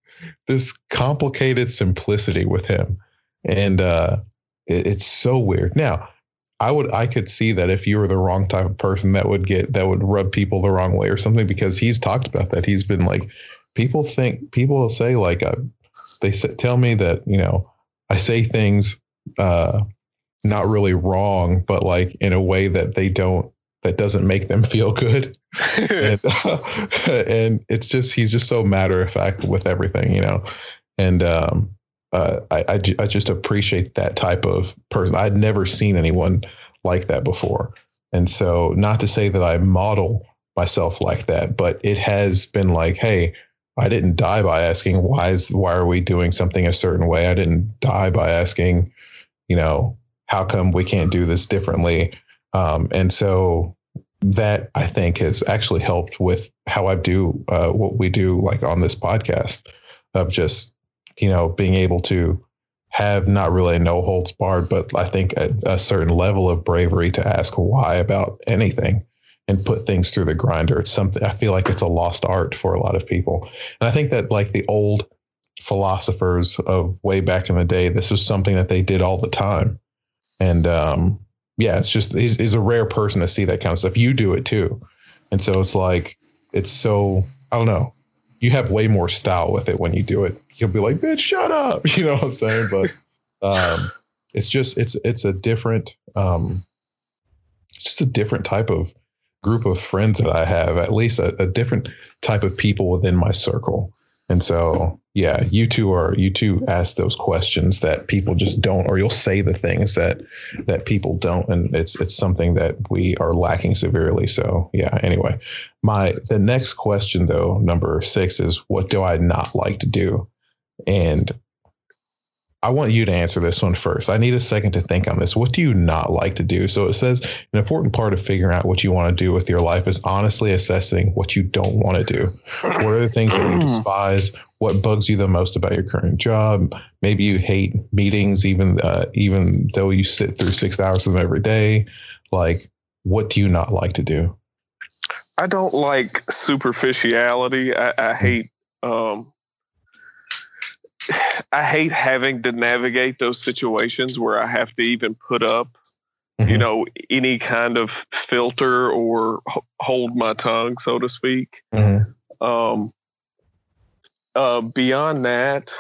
this complicated simplicity with him, and uh, it, it's so weird. Now, I would, I could see that if you were the wrong type of person, that would get, that would rub people the wrong way or something, because he's talked about that. He's been like, people think, people will say like, uh, they say, tell me that, you know, I say things, uh, not really wrong, but like in a way that they don't, that doesn't make them feel good. and, uh, and it's just, he's just so matter of fact with everything, you know? And, um, Uh, I, I, I just appreciate that type of person. I'd never seen anyone like that before. And so, not to say that I model myself like that, but it has been like, hey, I didn't die by asking, why is, why are we doing something a certain way? I didn't die by asking, you know, how come we can't do this differently? Um, and so that, I think, has actually helped with how I do uh, what we do, like on this podcast, of just, you know, being able to have not really no holds barred, but I think a, a certain level of bravery to ask why about anything and put things through the grinder. It's something, I feel like it's a lost art for a lot of people. And I think that like the old philosophers of way back in the day, this was something that they did all the time. And um, yeah, it's just, he's, he's a rare person to see that kind of stuff. You do it too. And so it's like, it's so, I don't know. You have way more style with it when you do it. You'll be like, bitch, shut up. You know what I'm saying? But um, it's just, it's, it's a different, um, it's just a different type of group of friends that I have, at least a, a different type of people within my circle. And so, yeah, you two are, you two ask those questions that people just don't, or you'll say the things that, that people don't. And it's, it's something that we are lacking severely. So yeah, anyway, my, the next question though, number six, is what do I not like to do? And I want you to answer this one first. I need a second to think on this. What do you not like to do? So it says an important part of figuring out what you want to do with your life is honestly assessing what you don't want to do. What are the things that you despise? What bugs you the most about your current job? Maybe you hate meetings, even uh, even though you sit through six hours of them every day. Like, what do you not like to do? I don't like superficiality. I, I hate um I hate having to navigate those situations where I have to even put up, mm-hmm. you know, any kind of filter or h- hold my tongue, so to speak. Mm-hmm. Um, uh, beyond that,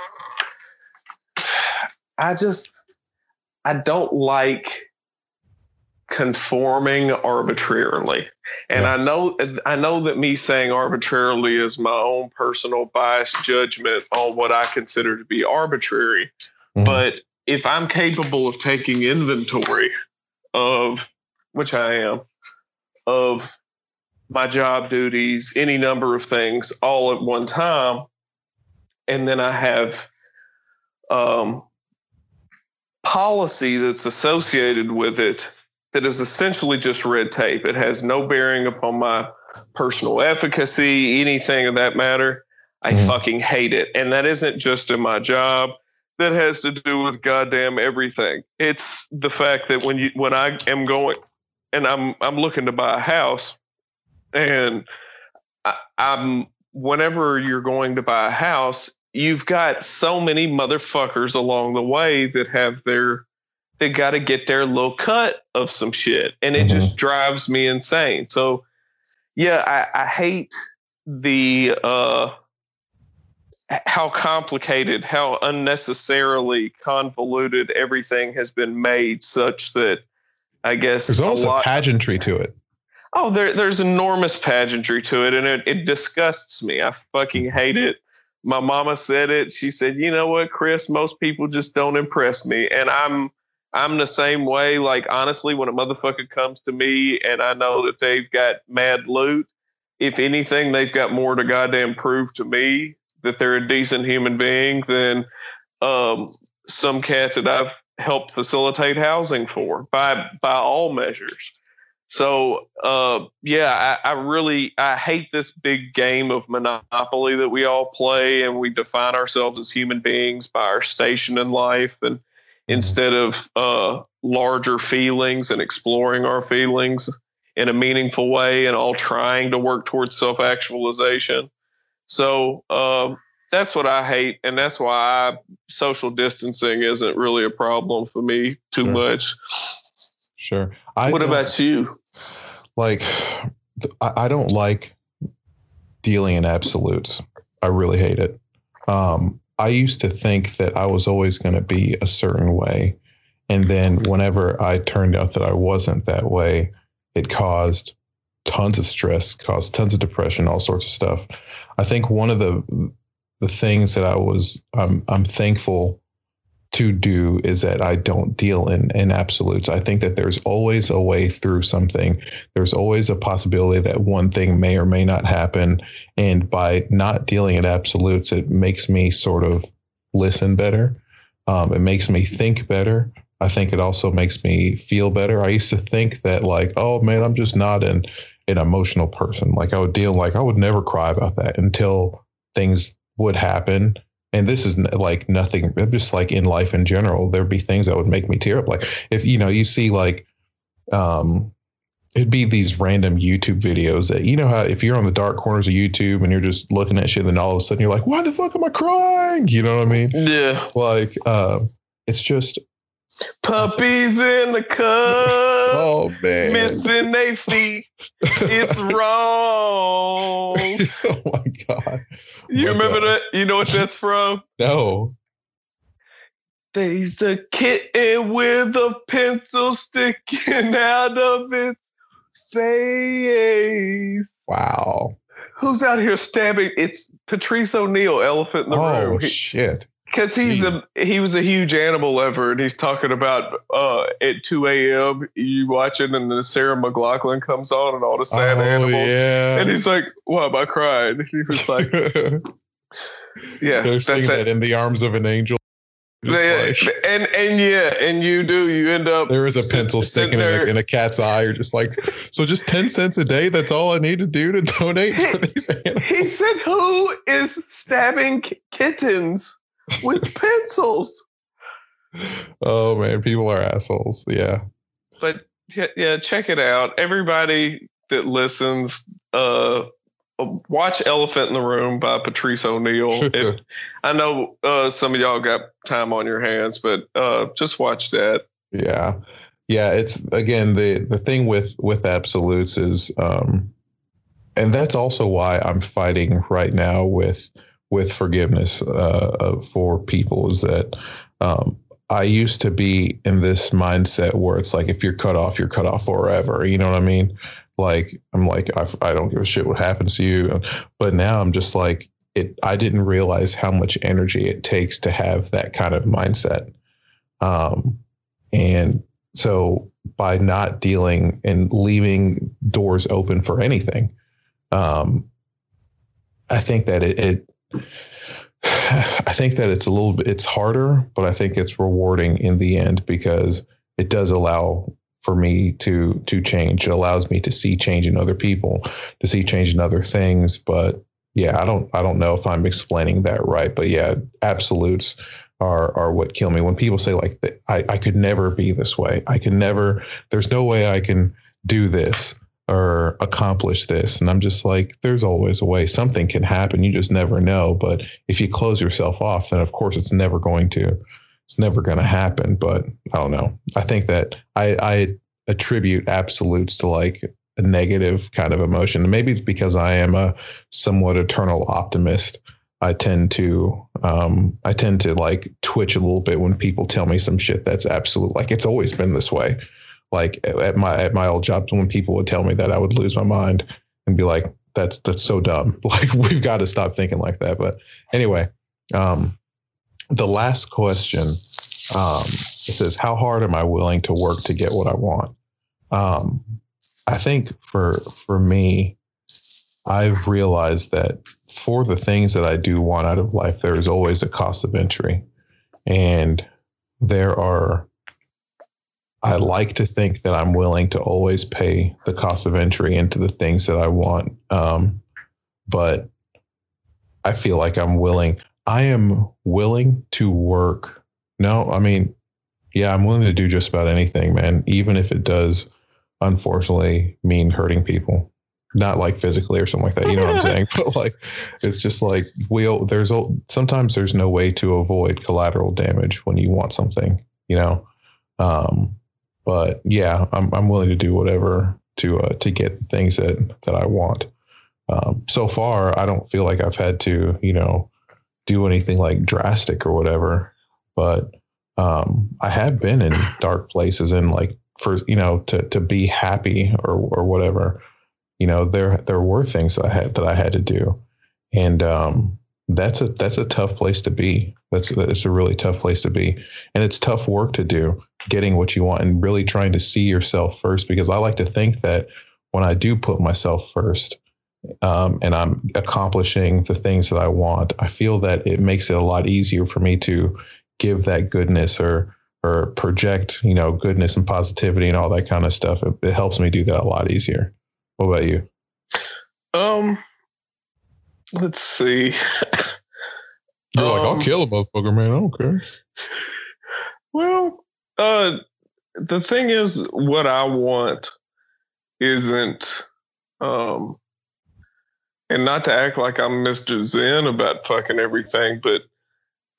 I just, I don't like conforming arbitrarily. And yeah. I know, I know that me saying arbitrarily is my own personal biased judgment on what I consider to be arbitrary. Mm-hmm. But if I'm capable of taking inventory of, which I am, of my job duties, any number of things all at one time, and then I have, um, policy that's associated with it, that is essentially just red tape. It has no bearing upon my personal efficacy, anything of that matter. I mm. fucking hate it. And that isn't just in my job. That has to do with goddamn everything. It's the fact that when you, when I am going and I'm, I'm looking to buy a house, and I, I'm, whenever you're going to buy a house, you've got so many motherfuckers along the way that have their, they got to get their little cut of some shit. And it mm-hmm. just drives me insane. So yeah, I, I hate the, uh, how complicated, how unnecessarily convoluted everything has been made, such that I guess there's almost a, lot, a pageantry to it. Oh, there, there's enormous pageantry to it. And it, it disgusts me. I fucking hate it. My mama said it. She said, you know what, Chris, most people just don't impress me. And I'm, I'm the same way. Like, honestly, when a motherfucker comes to me and I know that they've got mad loot, if anything, they've got more to goddamn prove to me that they're a decent human being than um, some cat that I've helped facilitate housing for by, by all measures. So, uh, yeah, I, I really, I hate this big game of Monopoly that we all play, and we define ourselves as human beings by our station in life, and instead of uh, larger feelings and exploring our feelings in a meaningful way and all trying to work towards self-actualization. So um, that's what I hate. And that's why I, social distancing isn't really a problem for me too sure. much. sure. I what about you? Like, I don't like dealing in absolutes. I really hate it. Um, I used to think that I was always going to be a certain way. And then whenever I turned out that I wasn't that way, it caused tons of stress, caused tons of depression, all sorts of stuff. I think one of the the things that I was I'm, I'm thankful to do is that I don't deal in, in absolutes. I think that there's always a way through something. There's always a possibility that one thing may or may not happen. And by not dealing in absolutes, it makes me sort of listen better. Um, it makes me think better. I think it also makes me feel better. I used to think that like, oh man, I'm just not an, an emotional person. Like I would deal, like I would never cry about that until things would happen. And this is like nothing, just like in life in general, there'd be things that would make me tear up. Like if, you know, you see like, um, it'd be these random YouTube videos that, you know, how if you're on the dark corners of YouTube and you're just looking at shit, then all of a sudden you're like, why the fuck am I crying? You know what I mean? Yeah. Like, um, it's just. Puppies in the cup. Oh man. Missing they feet. It's wrong. Oh my God. You my remember God. That? You know what that's from? No. There's a kitten with a pencil sticking out of its face. Wow. Who's out here stabbing? It's Patrice O'Neill, elephant in the oh, room. Oh shit. Because he's a he was a huge animal lover, and he's talking about uh, at two a.m. you watching, and then Sarah McLachlan comes on, and all the sad oh, animals, yeah. And he's like, "Why am I crying?" And he was like, "Yeah, they're saying that in the arms of an angel." They, like, and and yeah, and you do you end up there is a pencil sticking in a, in a cat's eye. You're just like, so just ten cents a day. That's all I need to do to donate he, for these animals. He said, "Who is stabbing k- kittens?" With pencils. Oh man, people are assholes. Yeah. But yeah, yeah, check it out. Everybody that listens, uh, watch Elephant in the Room by Patrice O'Neill. It, I know uh, some of y'all got time on your hands, but uh, just watch that. Yeah. Yeah. It's again, the, the thing with, with absolutes is, um, and that's also why I'm fighting right now with, with forgiveness uh, for people is that um, I used to be in this mindset where it's like, if you're cut off, you're cut off forever. You know what I mean? Like, I'm like, I, I don't give a shit what happens to you. But now I'm just like, it. I didn't realize how much energy it takes to have that kind of mindset. Um, and so by not dealing and leaving doors open for anything, um, I think that it, it I think that it's a little bit, it's harder, but I think it's rewarding in the end because it does allow for me to, to change. It allows me to see change in other people, to see change in other things. But yeah, I don't, I don't know if I'm explaining that right, but yeah, absolutes are, are what kill me. When people say like, I, I could never be this way. I can never, there's no way I can do this or accomplish this. And I'm just like, there's always a way. Something can happen. You just never know. But if you close yourself off, then of course it's never going to, it's never going to happen. But I don't know. I think that I, I attribute absolutes to like a negative kind of emotion. And maybe it's because I am a somewhat eternal optimist. I tend to, um, I tend to like twitch a little bit when people tell me some shit that's absolute. Like it's always been this way. Like at my at my old job, when people would tell me that, I would lose my mind and be like, that's that's so dumb. Like, we've got to stop thinking like that. But anyway, um, the last question, um, it says, how hard am I willing to work to get what I want? Um, I think for for me, I've realized that for the things that I do want out of life, there is always a cost of entry. And there are. I like to think that I'm willing to always pay the cost of entry into the things that I want. Um, but I feel like I'm willing. I am willing to work. No, I mean, yeah, I'm willing to do just about anything, man. Even if it does, unfortunately, mean hurting people. Not like physically or something like that. You know what I'm saying? But like, it's just like, we. There's sometimes there's no way to avoid collateral damage when you want something, you know? Um, But yeah, I'm I'm willing to do whatever to uh, to get the things that that I want. Um, so far, I don't feel like I've had to, you know, do anything like drastic or whatever. But um, I have been in dark places, and like for, you know, to to be happy or or whatever, you know, there there were things that I had that I had to do, and um, that's a that's a tough place to be. That's that's a really tough place to be, and it's tough work to do, getting what you want and really trying to see yourself first. Because I like to think that when I do put myself first, um, and I'm accomplishing the things that I want, I feel that it makes it a lot easier for me to give that goodness or or project, you know, goodness and positivity and all that kind of stuff. It, it helps me do that a lot easier. What about you? Um, let's see. You're um, like, I'll kill a motherfucker, man. I don't care. Well, uh, the thing is, what I want isn't, um, and not to act like I'm Mister Zen about fucking everything, but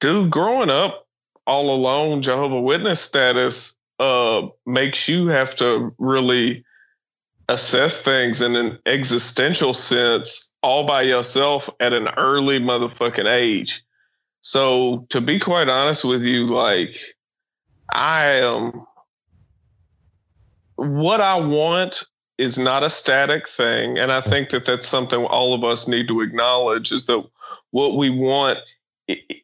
dude, growing up all alone, Jehovah's Witness status, uh, makes you have to really assess things in an existential sense all by yourself at an early motherfucking age. So to be quite honest with you, like I am, what I want is not a static thing. And I think that that's something all of us need to acknowledge, is that what we want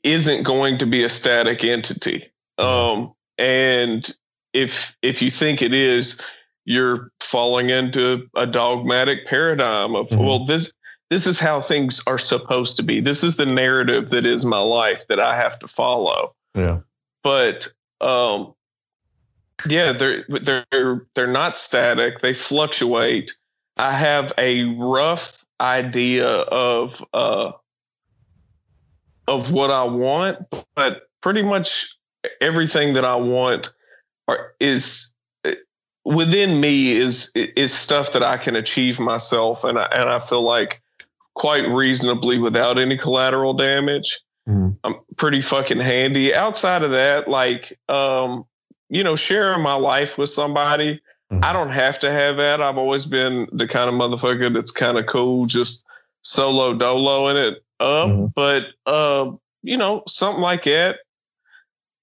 isn't going to be a static entity. Um, and if, if you think it is, you're falling into a dogmatic paradigm of, mm-hmm. well, this, this is how things are supposed to be. This is the narrative that is my life that I have to follow. Yeah. But, um, yeah, they're, they're, they're not static. They fluctuate. I have a rough idea of, uh, of what I want, but pretty much everything that I want are, is within me is, is stuff that I can achieve myself. And I, and I feel like quite reasonably without any collateral damage, mm. I'm pretty fucking handy outside of that. Like, um, you know, sharing my life with somebody. Mm-hmm. I don't have to have that. I've always been the kind of motherfucker that's kind of cool, just solo dolo in it up. Mm-hmm. But, uh, you know, something like that,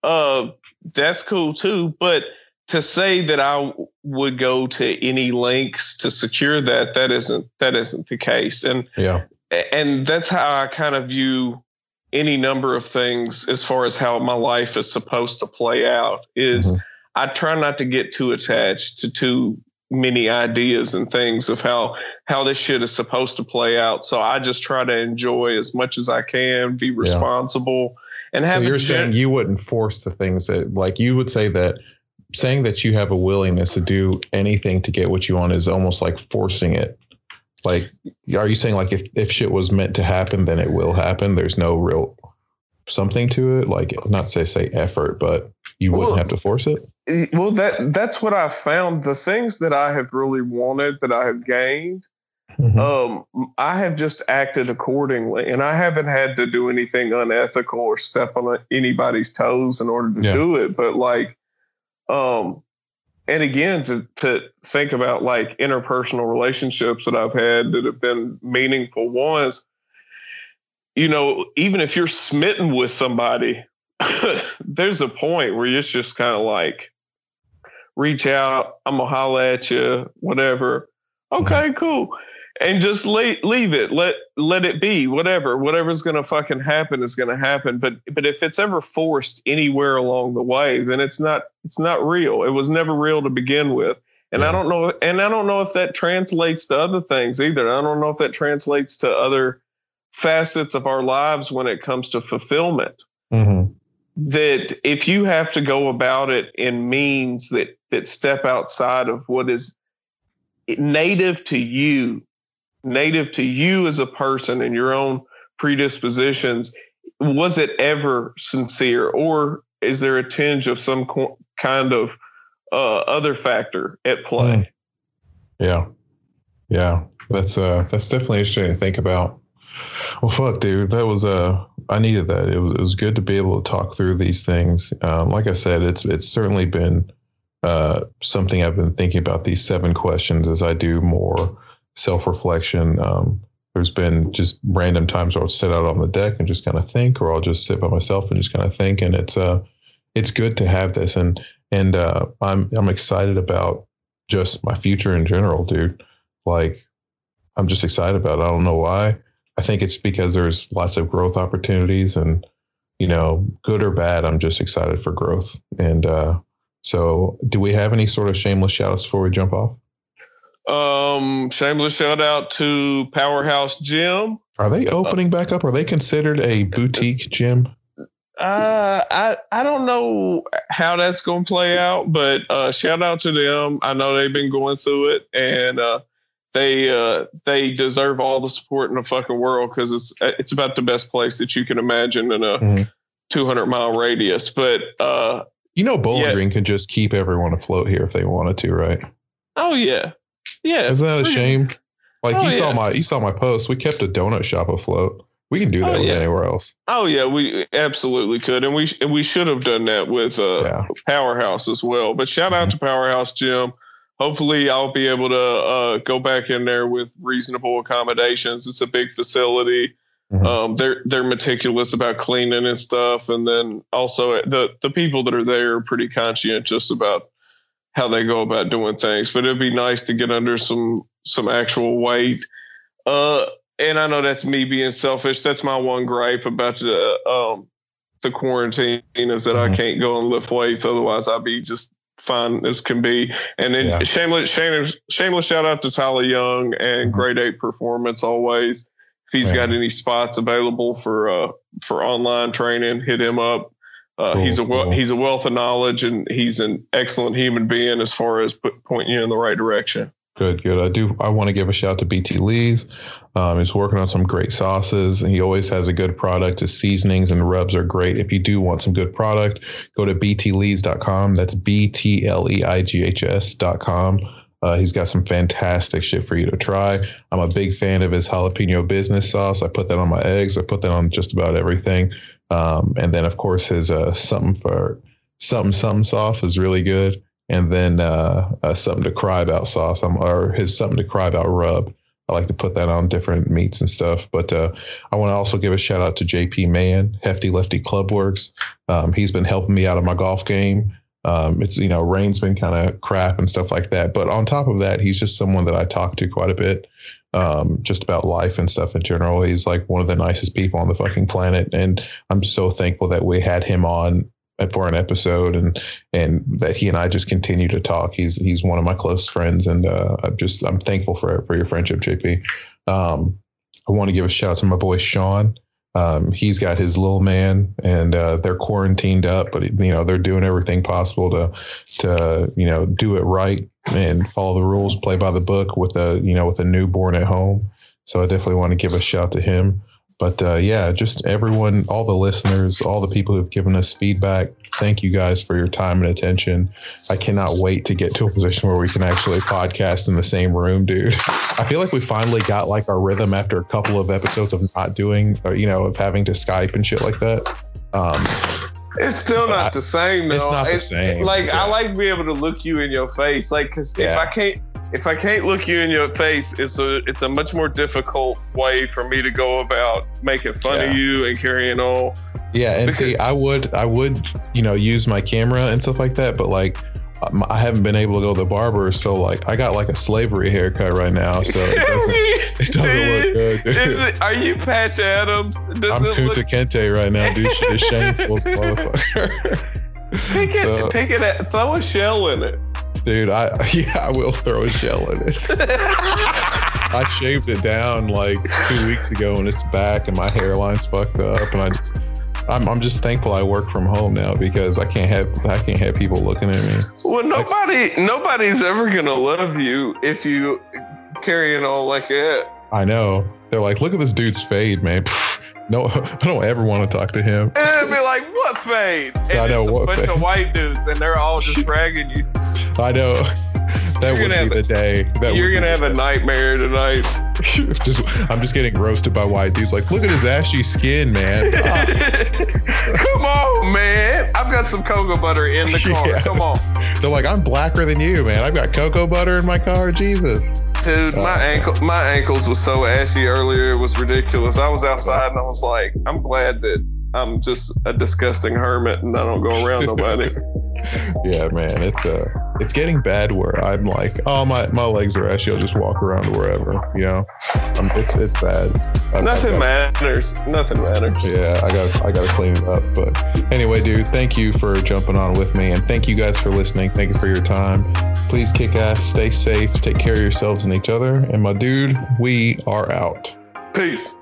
uh, that's cool too. But to say that I would go to any lengths to secure that, that isn't, that isn't the case. And, yeah. and that's how I kind of view any number of things as far as how my life is supposed to play out is mm-hmm. I try not to get too attached to too many ideas and things of how, how this shit is supposed to play out. So I just try to enjoy as much as I can, be responsible yeah. and have. So you're saying you wouldn't force the things that, like, you would say that saying that you have a willingness to do anything to get what you want is almost like forcing it. Like, are you saying like if, if shit was meant to happen, then it will happen? There's no real something to it. Like, not say, say effort, but you wouldn't well, have to force it. Well, that that's what I found. The things that I have really wanted, that I have gained, mm-hmm. um, I have just acted accordingly, and I haven't had to do anything unethical or step on anybody's toes in order to yeah. do it. But like, um, and again, to, to think about like interpersonal relationships that I've had that have been meaningful ones, you know, even if you're smitten with somebody, there's a point where it's just kind of like, reach out, I'm gonna holler at you, whatever. Okay, cool. And just leave, leave it, let, let it be, whatever, whatever's going to fucking happen is going to happen. But, but if it's ever forced anywhere along the way, then it's not, it's not real. It was never real to begin with. And yeah. I don't know. And I don't know if that translates to other things either. I don't know if that translates to other facets of our lives when it comes to fulfillment, mm-hmm. that if you have to go about it in means that, that step outside of what is native to you, native to you as a person and your own predispositions, was it ever sincere, or is there a tinge of some co- kind of uh, other factor at play? Mm. Yeah, yeah, that's uh, that's definitely interesting to think about. Well, fuck, dude, that was uh, I needed that. It was it was good to be able to talk through these things. Um, like I said, it's it's certainly been uh, something I've been thinking about these seven questions as I do more self-reflection. Um, there's been just random times where I'll sit out on the deck and just kind of think, or I'll just sit by myself and just kind of think. And it's, uh, it's good to have this. And, and, uh, I'm, I'm excited about just my future in general, dude. Like, I'm just excited about it. I don't know why. I think it's because there's lots of growth opportunities, and, you know, good or bad, I'm just excited for growth. And, uh, so do we have any sort of shameless shout outs before we jump off? Um, shameless shout out to Powerhouse Gym. Are they opening back up? Are they considered a boutique gym? Uh, I, I don't know how that's going to play out, but, uh, shout out to them. I know they've been going through it, and, uh, they, uh, they deserve all the support in the fucking world, 'cause it's, it's about the best place that you can imagine in a mm-hmm. two hundred mile radius. But, uh, you know, Bowling yeah. Green can just keep everyone afloat here if they wanted to, right? Oh yeah. Yeah. Isn't that a shame? Like oh, you yeah. saw my, you saw my post. We kept a donut shop afloat. We can do that oh, with yeah. anywhere else. Oh yeah, we absolutely could. And we, and we should have done that with uh yeah. Powerhouse as well, but shout out mm-hmm. to Powerhouse Gym. Hopefully I'll be able to uh, go back in there with reasonable accommodations. It's a big facility. Mm-hmm. Um, they're, they're meticulous about cleaning and stuff. And then also the, the people that are there are pretty conscientious about how they go about doing things, but it'd be nice to get under some, some actual weight. Uh, and I know that's me being selfish. That's my one gripe about the, um, the quarantine is that mm-hmm. I can't go and lift weights. Otherwise I'd be just fine as can be. And then yeah. shameless, shameless, shameless shout out to Tyler Young and Grade eight Performance always. If he's yeah. got any spots available for uh, for online training, hit him up. Uh, cool, he's a cool. he's a wealth of knowledge, and he's an excellent human being as far as put, pointing you in the right direction. Good, good. I do. I want to give a shout to B T Lee's. Um, he's working on some great sauces, and he always has a good product. His seasonings and rubs are great. If you do want some good product, go to b t lee's dot com. That's B T L E I G H S dot com. Uh, he's got some fantastic shit for you to try. I'm a big fan of his jalapeno business sauce. I put that on my eggs. I put that on just about everything. Um, and then, of course, his uh, something for something something sauce is really good. And then uh, uh, something to cry about sauce, um, or his something to cry about rub. I like to put that on different meats and stuff. But uh, I want to also give a shout out to J P Mann, Hefty Lefty Clubworks. Um, he's been helping me out of my golf game. Um, it's, you know, rain's been kind of crap and stuff like that. But on top of that, he's just someone that I talk to quite a bit, um, just about life and stuff in general. He's like one of the nicest people on the fucking planet. And I'm so thankful that we had him on for an episode, and, and that he and I just continue to talk. He's, he's one of my close friends. And, uh, I'm just, I'm thankful for, for your friendship, J P. Um, I want to give a shout out to my boy, Sean. Um, he's got his little man, and uh, they're quarantined up, but, you know, they're doing everything possible to, to, you know, do it right and follow the rules, play by the book with a, you know, with a newborn at home. So I definitely want to give a shout to him. But uh, yeah, just everyone, all the listeners, all the people who've given us feedback. Thank you guys for your time and attention. I cannot wait to get to a position where we can actually podcast in the same room, dude. I feel like we finally got like our rhythm after a couple of episodes of not doing, or, you know, of having to Skype and shit like that. Um, it's still not I, the same, though. It's not it's the same. Like, yeah. I like being able to look you in your face. Like, because yeah. if I can't, If I can't look you in your face, it's a it's a much more difficult way for me to go about making fun yeah. of you and carrying on. Yeah, and because- see, I would I would you know use my camera and stuff like that, but like I haven't been able to go to the barber, so like I got like a slavery haircut right now, so it doesn't, it doesn't dude, look good. Dude. It, are you Patch Adams? Does I'm Kunta look- Kente right now, dude. Shit is shameful as motherfucker. Pick it, so, pick it, at, throw a shell in it. Dude, I yeah, I will throw a shell in it. I shaved it down like two weeks ago, and it's back, and my hairline's fucked up, and I just, I'm I'm just thankful I work from home now, because I can't have I can't have people looking at me. Well, nobody like, nobody's ever gonna love you if you carry it all like that. I know. They're like, look at this dude's fade, man. No, I don't ever want to talk to him. It'd be like, what fade? And I know, it's a what bunch fade? Of white dudes, and they're all just bragging you. I know. That would be the day. That you're gonna have a nightmare tonight. just, I'm just getting roasted by white dudes. Like, look at his ashy skin, man. Come on, man. I've got some cocoa butter in the car. Yeah. Come on. They're like, I'm blacker than you, man. I've got cocoa butter in my car. Jesus. Dude, my ankle, my ankles was so ashy earlier. It was ridiculous. I was outside and I was like, I'm glad that I'm just a disgusting hermit and I don't go around nobody. Yeah, man, it's uh, it's getting bad where I'm like, oh, my, my legs are ashy. I'll just walk around wherever, you know. Um, it's it's bad. I've, Nothing I've got, matters. Nothing matters. Yeah, I got I got to clean it up. But anyway, dude, thank you for jumping on with me, and thank you guys for listening. Thank you for your time. Please kick ass, stay safe, take care of yourselves and each other. And my dude, we are out. Peace.